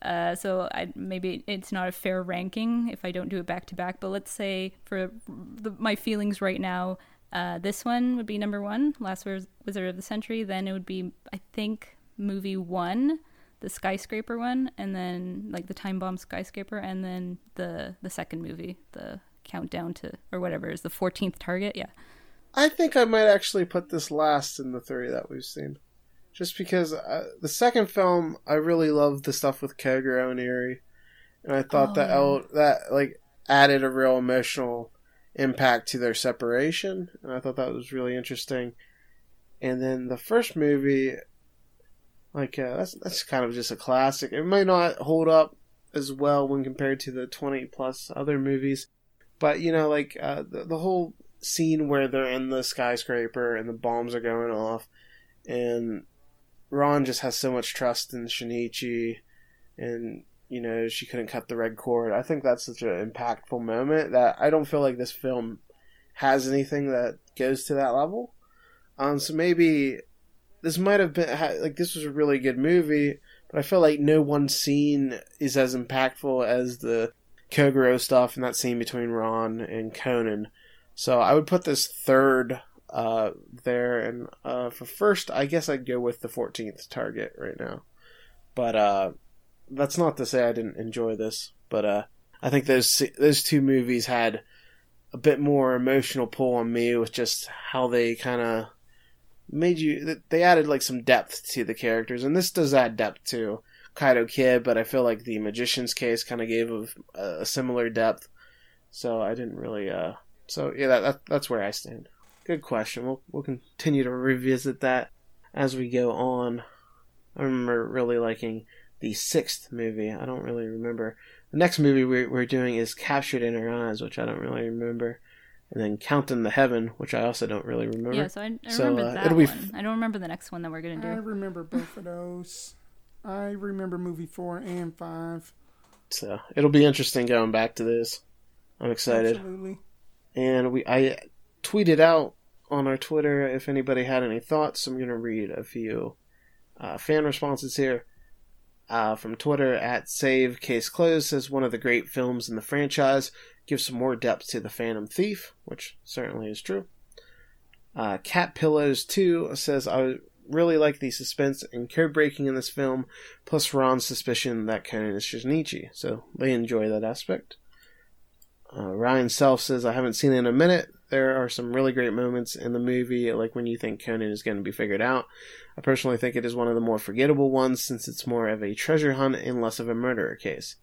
Uh, so I, maybe it's not a fair ranking if I don't do it back-to-back, but let's say for the, my feelings right now, uh, this one would be number one, Last Wizard of the Century, then it would be, I think, movie one, the skyscraper one, and then like the time bomb skyscraper, and then the the second movie, the countdown to or whatever is the fourteenth target. Yeah, I think I might actually put this last in the three that we've seen, just because I, the second film I really loved the stuff with Kogoro and Eri, and I thought oh. that el- that like added a real emotional impact to their separation, and I thought that was really interesting. And then the first movie. Like, uh, that's that's kind of just a classic. It might not hold up as well when compared to the twenty-plus other movies. But, you know, like, uh, the, the whole scene where they're in the skyscraper and the bombs are going off. And Ran just has so much trust in Shinichi. And, you know, she couldn't cut the red cord. I think that's such an impactful moment that I don't feel like this film has anything that goes to that level. Um, so maybe... This might have been, like, this was a really good movie, but I feel like no one scene is as impactful as the Kogoro stuff and that scene between Ran and Conan. So I would put this third uh, there, and uh, for first, I guess I'd go with the fourteenth target right now. But uh, that's not to say I didn't enjoy this, but uh, I think those those two movies had a bit more emotional pull on me with just how they kind of made you, they added like some depth to the characters, and this does add depth to Kaito Kid, but I feel like the Magician's Case kind of gave a, a similar depth, so I didn't really, uh, so yeah, that, that that's where I stand. Good question. We'll, we'll continue to revisit that as we go on. I remember really liking the sixth movie. I don't really remember. The next movie we're, we're doing is Captured in Her Eyes, which I don't really remember. And then Counting the Heaven, which I also don't really remember. Yeah, so I, I so, remember uh, that one. F- I don't remember the next one that we're going to do. I remember both of those. I remember movie four and five. So it'll be interesting going back to this. I'm excited. Absolutely. And we, I tweeted out on our Twitter if anybody had any thoughts. So I'm going to read a few uh, fan responses here. Uh, from Twitter, at Save Case Closed, says one of the great films in the franchise. Give some more depth to The Phantom Thief, which certainly is true. Uh, Cat Pillows two says, I really like the suspense and code-breaking in this film, plus Ron's suspicion that Conan is Shinichi, so they enjoy that aspect. Uh, Ryan Self says, I haven't seen it in a minute. There are some really great moments in the movie, like when you think Conan is going to be figured out. I personally think it is one of the more forgettable ones, since it's more of a treasure hunt and less of a murderer case.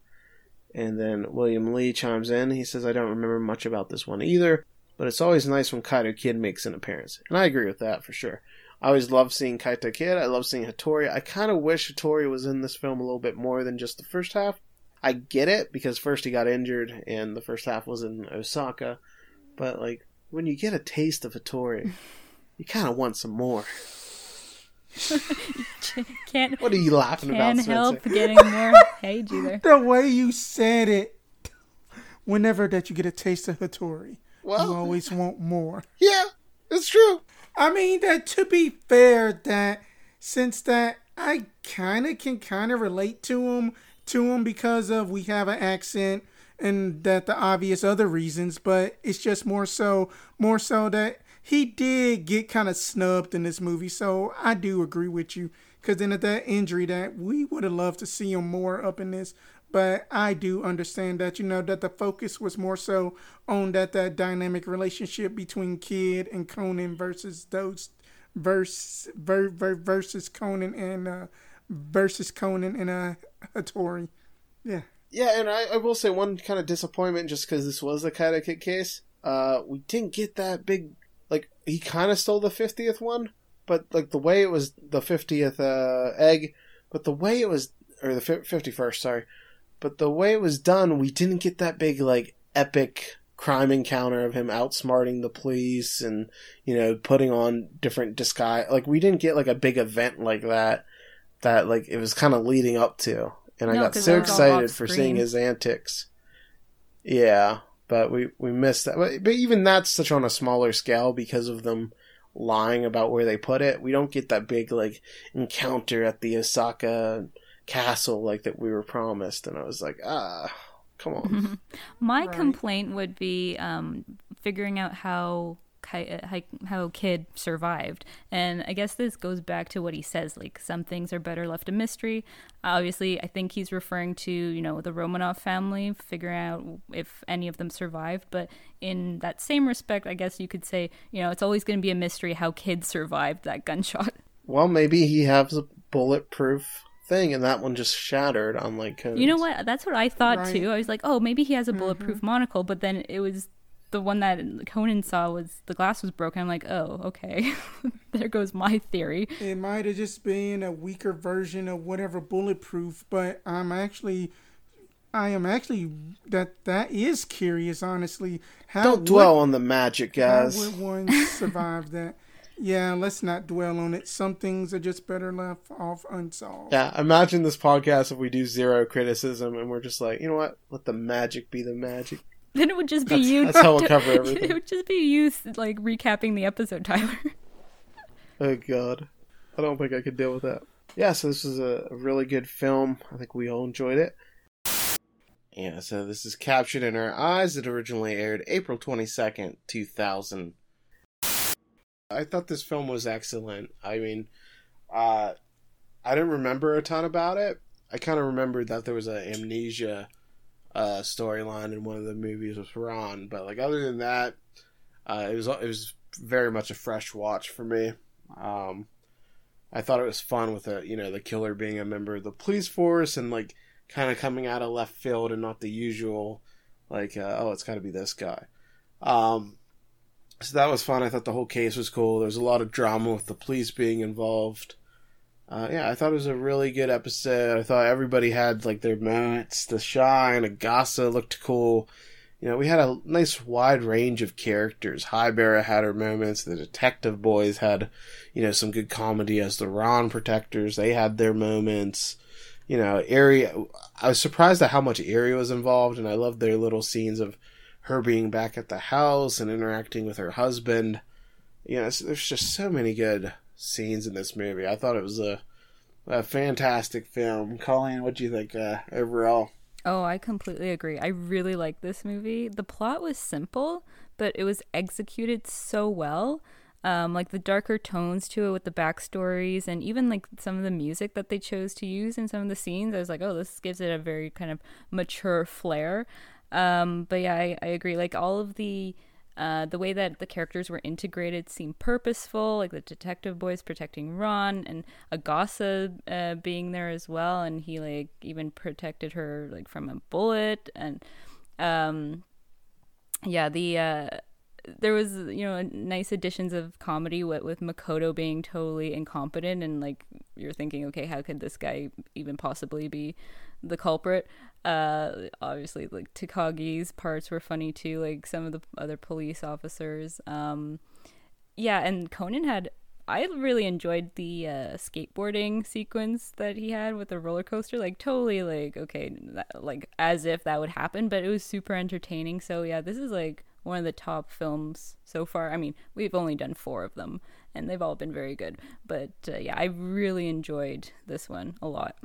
And then William Lee chimes in. He says, I don't remember much about this one either. but it's always nice when Kaito Kid makes an appearance. And I agree with that for sure. I always love seeing Kaito Kid. I love seeing Hattori. I kind of wish Hattori was in this film a little bit more than just the first half. I get it, because first he got injured, and the first half was in Osaka. But, like, when you get a taste of Hattori, you kind of want some more. Can't, what are you laughing about, Spencer? Can't help getting more Hey, either. The way you said it. Whenever that you get a taste of Hattori, well, you always want more. Yeah, it's true. I mean, that to be fair, that since that I kind of can kind of relate to him, to him because of we have an accent and that the obvious other reasons, but it's just more so, more so that he did get kind of snubbed in this movie. So I do agree with you, because then at that injury that we would have loved to see him more up in this. But I do understand that, you know, that the focus was more so on that, that dynamic relationship between Kid and Conan versus those verse ver, ver, versus Conan and uh, versus Conan and uh, Hattori. Yeah. Yeah. And I, I will say one kind of disappointment, just because this was a Kaito Kid case. Uh, we didn't get that big, like, he kind of stole the fiftieth one, but like the way it was the fiftieth uh, egg, but the way it was, or the fifty-first, sorry. But the way it was done, we didn't get that big, like, epic crime encounter of him outsmarting the police and, you know, putting on different disguise. Like, we didn't get, like, a big event like that, that, like, it was kind of leading up to. And no, I got so excited for seeing his antics. Yeah, but we, we missed that. But, but even that's such on a smaller scale because of them lying about where they put it. We don't get that big, like, encounter at the Osaka castle like that we were promised, and I was like, ah, come on. My right. complaint would be um figuring out how how Kid survived, and I guess this goes back to what he says, like, some things are better left a mystery. Obviously, I think he's referring to, you know, the Romanov family, figuring out if any of them survived, but in that same respect, I guess you could say, you know, it's always going to be a mystery how Kid survived that gunshot. Well, maybe he has a bulletproof thing, and that one just shattered on, like, codes. You know what? That's what I thought, right. too. I was like, oh, maybe he has a bulletproof mm-hmm. monocle, but then it was the one that Conan saw was, the glass was broken. I'm like, oh, okay. There goes my theory. It might have just been a weaker version of whatever bulletproof, but I'm actually, I am actually, that that is curious, honestly. How Don't would, dwell on the magic, guys. How would one survive that? Yeah, let's not dwell on it. Some things are just better left off unsolved. Yeah, imagine this podcast if we do zero criticism and we're just like, you know what? Let the magic be the magic. Then it would just be that's, you. That's how we'll cover everything. It would just be you, like, recapping the episode, Tyler. Oh, God. I don't think I could deal with that. Yeah, so this is a really good film. I think we all enjoyed it. Yeah, so this is Captured in Her Eyes. It originally aired April twenty-second, two thousand. I thought this film was excellent. I mean, uh, I didn't remember a ton about it. I kind of remembered that there was an amnesia uh, storyline in one of the movies with Ran, but, like, other than that, uh, it was it was very much a fresh watch for me. Um, I thought it was fun with a you know the killer being a member of the police force and, like, kind of coming out of left field and not the usual, like, uh, oh, it's got to be this guy. Um, So that was fun. I thought the whole case was cool. There was a lot of drama with the police being involved. Uh, yeah, I thought it was a really good episode. I thought everybody had, like, their moments to shine. Agasa looked cool. You know, we had a nice wide range of characters. Haibara had her moments. The detective boys had, you know, some good comedy as the Ron protectors. They had their moments. You know, Eri, I was surprised at how much Eri was involved, and I loved their little scenes of her being back at the house and interacting with her husband. You know, there's just so many good scenes in this movie. I thought it was a, a fantastic film. Colleen, what do you think uh, overall? Oh, I completely agree. I really liked this movie. The plot was simple, but it was executed so well. Um, like, the darker tones to it with the backstories and even, like, some of the music that they chose to use in some of the scenes. I was like, oh, this gives it a very kind of mature flair. Um, but yeah, I, I agree. Like, all of the, uh, the way that the characters were integrated seemed purposeful, like the detective boys protecting Ron and Agasa, uh, being there as well. And he, like, even protected her, like, from a bullet. And, um, yeah, the, uh, there was, you know, nice additions of comedy with, with Makoto being totally incompetent, and like you're thinking, okay, how could this guy even possibly be the culprit? Uh, obviously, like Takagi's parts were funny too, like some of the other police officers. Um, yeah, and Conan had, I really enjoyed the uh, skateboarding sequence that he had with the roller coaster. Like totally, like okay, that, like as if that would happen, but it was super entertaining. So yeah, this is like one of the top films so far. I mean, we've only done four of them, and they've all been very good. But uh, yeah, I really enjoyed this one a lot.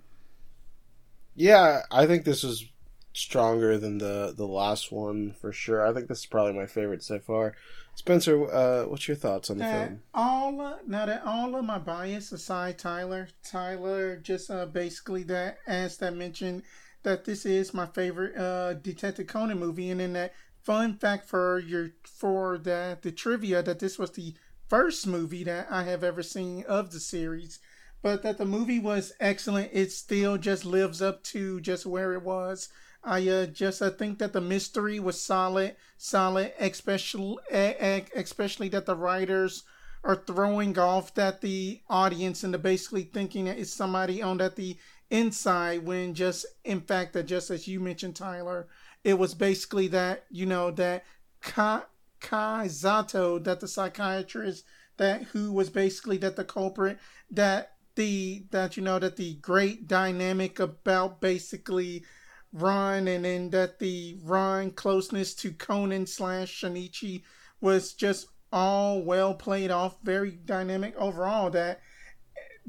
Yeah, I think this is stronger than the the last one for sure. I think this is probably my favorite so far. Spencer, uh, what's your thoughts on the that film? All uh, now that all of my bias aside, Tyler, Tyler just uh, basically that asked that mentioned that this is my favorite uh, Detective Conan movie, and in that fun fact for your for that the trivia that this was the first movie that I have ever seen of the series, but that the movie was excellent. It still just lives up to just where it was. I uh, just I think that the mystery was solid, solid, especially especially that the writers are throwing off that the audience and the basically thinking that it's somebody on that the inside when just in fact that just as you mentioned, Tyler, it was basically that, you know, that Ka- Kaizato, that the psychiatrist that who was basically that the culprit, that the that you know that the great dynamic about basically Ran, and then that the Ran closeness to Conan slash Shinichi was just all well played off, very dynamic overall. That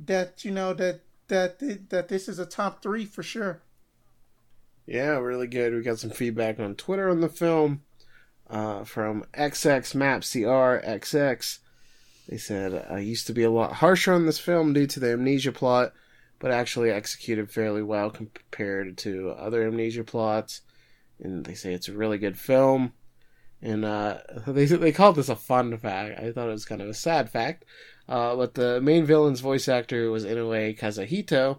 that you know that that that this is a top three for sure. Yeah, really good. We got some feedback on Twitter on the film uh, from X X Map C R X X. They said I used to be a lot harsher on this film due to the amnesia plot, but actually executed fairly well compared to other amnesia plots. And they say it's a really good film. And uh, they they called this a fun fact. I thought it was kind of a sad fact. Uh, but the main villain's voice actor was Inoue Kazuhito,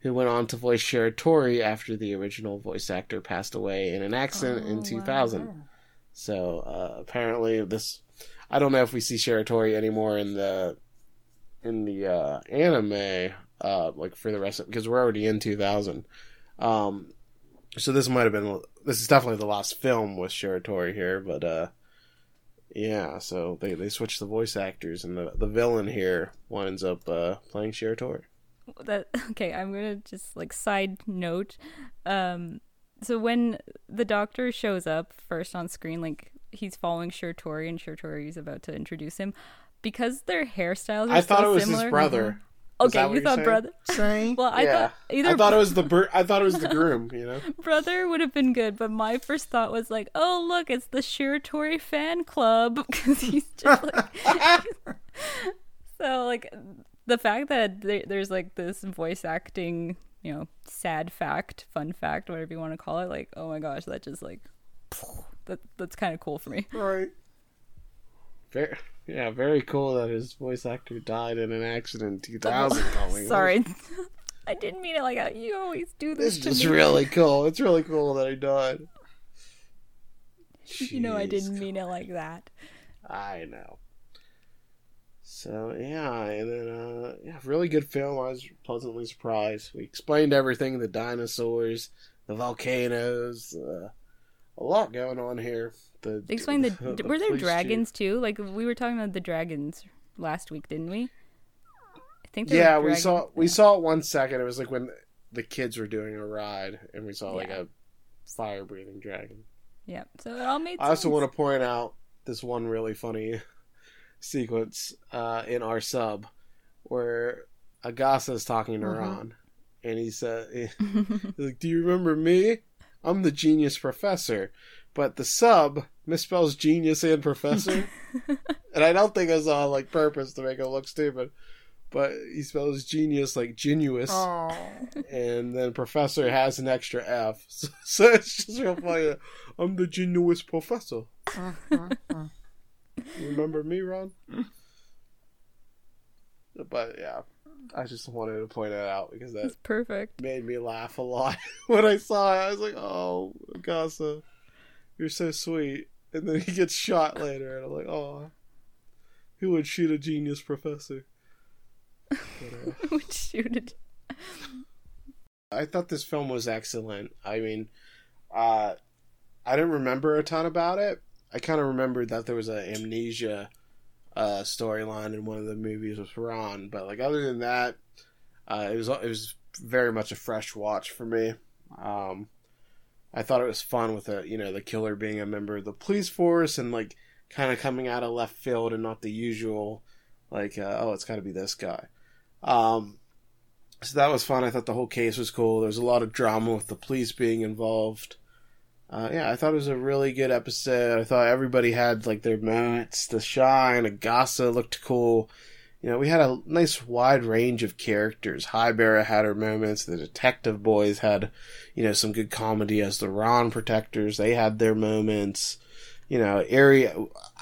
who went on to voice Shiratori after the original voice actor passed away in an accident oh, in two thousand. Wow. So uh, apparently this... I don't know if we see Shiratori anymore in the, in the uh, anime... Uh, like for the rest of, because we're already in two thousand, um, so this might have been this is definitely the last film with Shiratori here, but uh, yeah. So they, they switched the voice actors, and the the villain here winds up uh, playing Shiratori. That okay. I'm gonna just like side note. Um, so when the doctor shows up first on screen, like he's following Shiratori, and Shiratori's about to introduce him because their hairstyles are I thought so it was similar, his brother. Okay, you thought saying? brother? Saying? Well, I yeah. thought either. I thought it was the bur- I thought it was the groom. You know, brother would have been good, but my first thought was like, oh look, it's the Shiratori fan club because he's just like. So like the fact that they, there's like this voice acting, you know, sad fact, fun fact, whatever you want to call it. Like, oh my gosh, that just like, that that's kind of cool for me. Right. Fair. Yeah, very cool that his voice actor died in an accident in two thousand. Oh, sorry. I didn't mean it like that. You always do this, this to me. It's really cool. It's really cool that he died. Jeez, you know I didn't God. mean it like that. I know. So, yeah. And then, uh, yeah, really good film. I was pleasantly surprised. We explained everything. The dinosaurs, the volcanoes, uh, a lot going on here. The, Explain the, the were there dragons chief. too? Like we were talking about the dragons last week, didn't we? I think there yeah, were we saw we yeah. saw it one second. It was like when the kids were doing a ride, and we saw like yeah. a fire breathing dragon. Yeah, so it all made sense. I also want to point out this one really funny sequence uh, in our sub where Agasa is talking to mm-hmm. Ran, and he's, uh, he's like, "Do you remember me? I'm the genius professor." But the sub misspells genius and professor. And I don't think it's on like purpose to make him look stupid. But he spells genius like genuous. Aww. And then professor has an extra F. So, so it's just real funny. I'm the genuous professor. Remember me, Ron? But yeah, I just wanted to point that out because that That's perfect. made me laugh a lot. When I saw it, I was like, oh, Agasa. You're so sweet. and then he gets shot later, and I'm like, oh, who would shoot a genius professor? But, uh, who would shoot it? I thought this film was excellent. I mean, uh, I didn't remember a ton about it. I kind of remembered that there was an amnesia uh, storyline in one of the movies with Ran, but like other than that, uh, it was it was very much a fresh watch for me. Um, I thought it was fun with a you know the killer being a member of the police force and like kind of coming out of left field and not the usual like uh, oh it's got to be this guy. Um, so that was fun. I thought the whole case was cool. There was a lot of drama with the police being involved. Uh, yeah, I thought it was a really good episode. I thought everybody had like their moments to shine. Agasa looked cool. You know, we had a nice wide range of characters. Haibara had her moments. The detective boys had, you know, some good comedy as the Ran protectors. They had their moments. You know, Eri,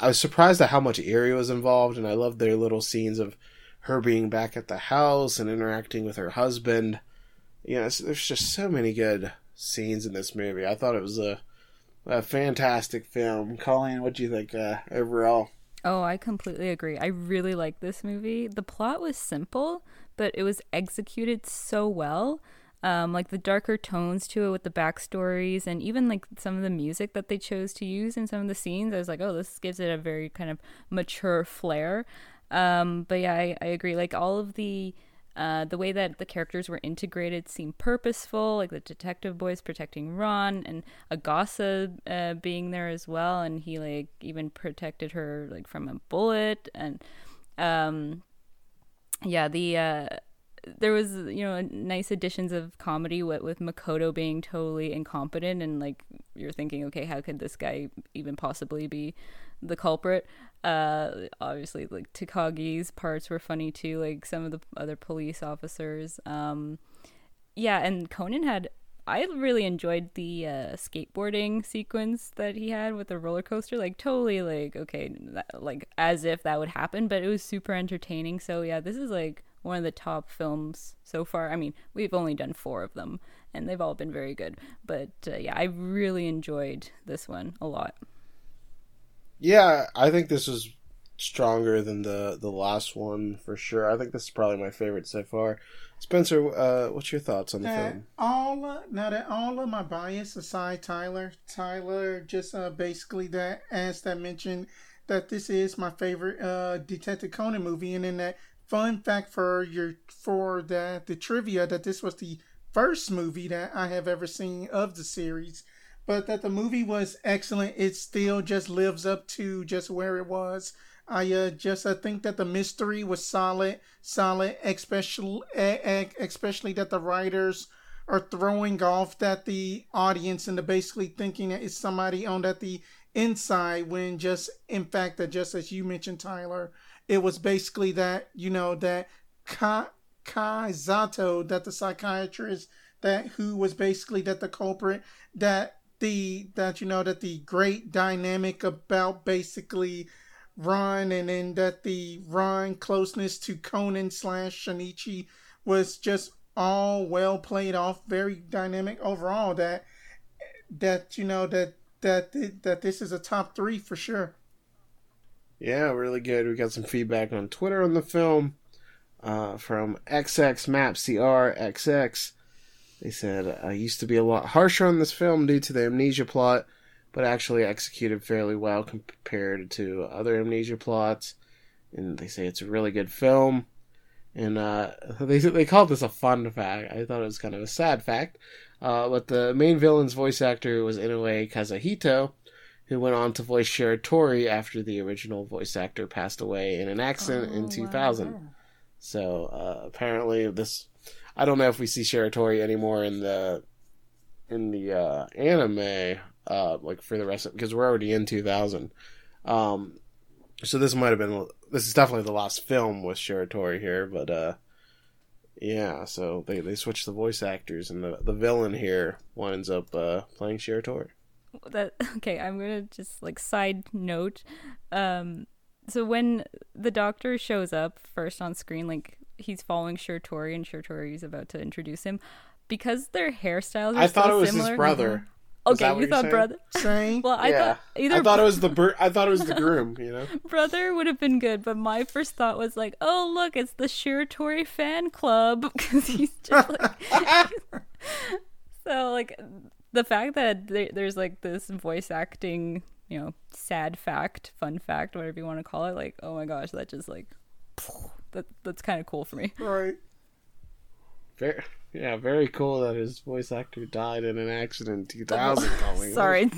I was surprised at how much Eri was involved, and I loved their little scenes of her being back at the house and interacting with her husband. You know, there's just so many good scenes in this movie. I thought it was a, a fantastic film. Colleen, what do you think uh, overall? Oh, I completely agree. I really like this movie. The plot was simple, but it was executed so well. Um, like the darker tones to it with the backstories and even like some of the music that they chose to use in some of the scenes. I was like, oh, this gives it a very kind of mature flair. Um, but yeah, I, I agree. Like all of the Uh, the way that the characters were integrated seemed purposeful, like the detective boys protecting Ran and Agasa uh, being there as well, and he like even protected her like from a bullet, and um, yeah, the uh, there was you know nice additions of comedy with, with Makoto being totally incompetent and like you're thinking, okay, how could this guy even possibly be the culprit? Uh, obviously, like Takagi's parts were funny too, like some of the other police officers. Um, yeah, and Conan had, I really enjoyed the uh, skateboarding sequence that he had with the roller coaster, like totally like, okay, that, like as if that would happen, but it was super entertaining. So yeah, this is like one of the top films so far. I mean, we've only done four of them and they've all been very good, but uh, yeah, I really enjoyed this one a lot. Yeah, I think this is stronger than the, the last one for sure. I think this is probably my favorite so far. Spencer, uh, what's your thoughts on the that film? All uh, now that all of my bias aside, Tyler, Tyler just uh, basically that asked that mentioned that this is my favorite uh, Detective Conan movie, and in that fun fact for your for the the trivia that this was the first movie that I have ever seen of the series. But that the movie was excellent. It still just lives up to just where it was. I uh, just I think that the mystery was solid, solid, especially especially that the writers are throwing off that the audience and the basically thinking that it's somebody on that the inside when just in fact that just as you mentioned, Tyler, it was basically that you know that Ka- Kaizato, that the psychiatrist that who was basically that the culprit that. The, that you know that the great dynamic about basically Ran and then that the Ran closeness to Conan slash Shinichi was just all well played off, very dynamic overall. That that you know that that that this is a top three for sure. Yeah, really good. We got some feedback on Twitter on the film uh, from X X Map C R X X. They said, I used to be a lot harsher on this film due to the amnesia plot, but actually executed fairly well compared to other amnesia plots. And they say it's a really good film. And uh, they they called this a fun fact. I thought it was kind of a sad fact. Uh, but the main villain's voice actor was Inoue Kazuhito, who went on to voice Shiratori after the original voice actor passed away in an accident oh, in two thousand. Wow. So uh, apparently this... I don't know if we see Shiratori anymore in the in the uh, anime, uh, like for the rest of because we're already in two thousand. Um, so this might have been this is definitely the last film with Shiratori here, but uh, yeah. So they, they switched the voice actors, and the the villain here winds up uh, playing Shiratori. That okay. I'm gonna just like side note. Um, so when the doctor shows up first on screen, like. He's following Shiratori, and Shiratori's about to introduce him because their hairstyles are I so similar. I thought it was similar. His brother. Okay, you thought brother. Saying? Well, I yeah. thought either. I thought it was the bur- I thought it was the groom. You know, brother would have been good, but my first thought was like, oh look, it's the Shiratori fan club because he's just like. So like the fact that there's like this voice acting, you know, sad fact, fun fact, whatever you want to call it. Like, oh my gosh, that just like, that that's kind of cool for me. Right. Very, yeah, very cool that his voice actor died in an accident in two thousand. Oh, sorry,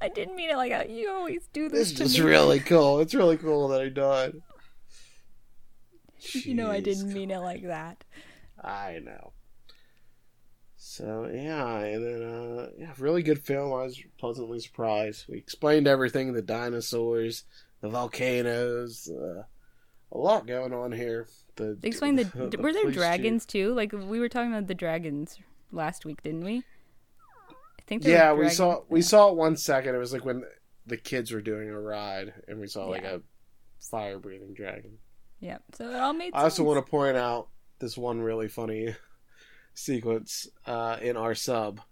I didn't mean it like that. You always do this. This to is me. Really cool. It's really cool that he died. Jeez, you know, I didn't God. mean it like that. I know. So yeah, and then uh, yeah, really good film. I was pleasantly surprised. We explained everything: the dinosaurs, the volcanoes, uh, a lot going on here. The, they explained the, the, the were there dragons chief. too? Like we were talking about the dragons last week, didn't we? I think there yeah, were we saw we yeah. saw it one second. It was like when the kids were doing a ride, and we saw like yeah. a fire-breathing dragon. Yeah, so it all made sense. I also want to point out this one really funny sequence uh, in our sub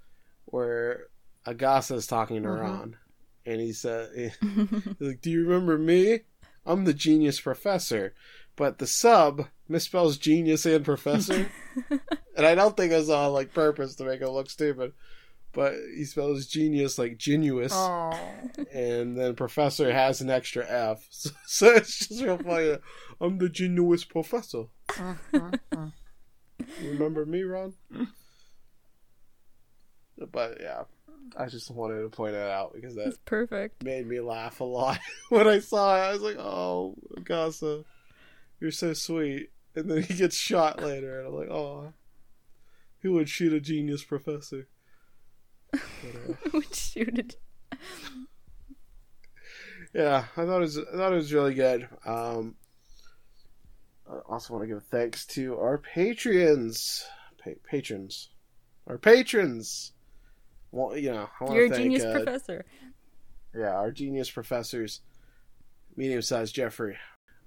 where Agasa is talking to mm-hmm. Ran, and he said, "Like, do you remember me? I'm the genius professor." But the sub misspells genius and professor. And I don't think it was on like purpose to make it look stupid. But he spells genius like genuous. Aww. And then professor has an extra F. So, so it's just real funny. I'm the genuous professor. Remember me, Ron? But yeah, I just wanted to point that out because that That's perfect. made me laugh a lot. When I saw it, I was like, oh, Agasa, you're so sweet. And then he gets shot later, and I'm like, oh, who would shoot a genius professor? But, uh, who would shoot it? Yeah, I thought it was, I thought it was really good. Um, I also want to give thanks to our patrons. Pa- patrons. Our patrons! Well, you know, I want You're to thank... Your genius uh, professor. Yeah, our genius professors. Medium-sized Jeffrey.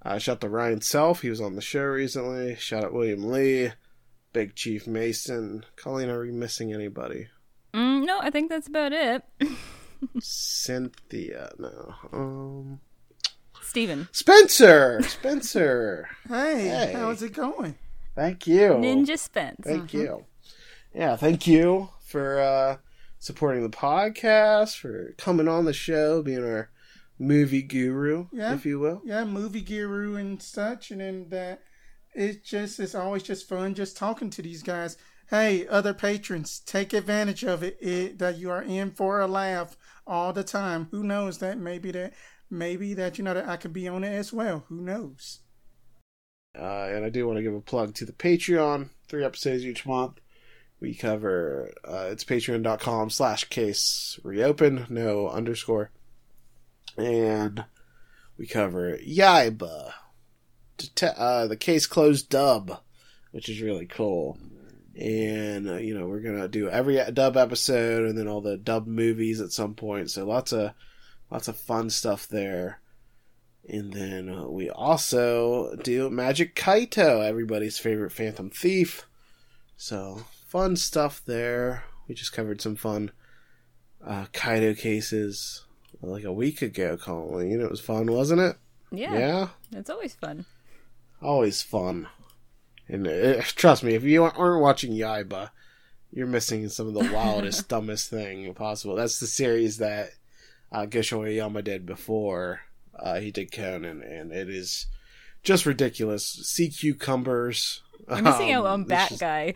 Uh, shout out to Ryan Self. He was on the show recently. Shout out William Lee, Big Chief Mason. Colleen, are we missing anybody? Mm, no, I think that's about it. Cynthia, no. Um, Steven. Spencer! Spencer! Hey, hey, how's it going? Thank you. Ninja Spence. Thank mm-hmm. you. Yeah, thank you for uh, supporting the podcast, for coming on the show, being our movie guru, yeah. if you will. Yeah, movie guru and such. And then that it's just, it's always just fun just talking to these guys. Hey, other patrons, take advantage of it, it that you are in for a laugh all the time. Who knows that maybe that, maybe that, you know, that I could be on it as well. Who knows? Uh, and I do want to give a plug to the Patreon, three episodes each month. We cover, uh, it's patreon.com slash case reopen, no underscore. And we cover Yaiba, det- uh, the Case Closed dub, which is really cool. And, uh, you know, we're going to do every dub episode and then all the dub movies at some point. So lots of lots of fun stuff there. And then uh, we also do Magic Kaito, everybody's favorite Phantom Thief. So fun stuff there. We just covered some fun uh, Kaito cases like a week ago, Colleen. You know, it was fun, wasn't it? Yeah. Yeah. It's always fun. Always fun. And uh, trust me, if you aren't watching Yaiba, you're missing some of the wildest, dumbest thing possible. That's the series that uh, Gesho Oyama did before uh, he did Conan, and it is just ridiculous. Sea cucumbers. You're missing um, out on Bat Guy.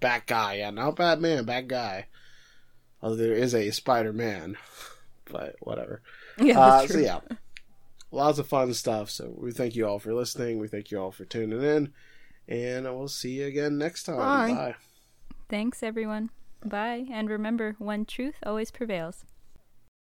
Bat Guy, yeah. Not Batman, Bat Guy. Although there is a Spider-Man. But whatever. Yeah, uh, so yeah, lots of fun stuff. So we thank you all for listening. We thank you all for tuning in, and we'll see you again next time. Bye. Bye. Thanks, everyone. Bye, and remember, one truth always prevails.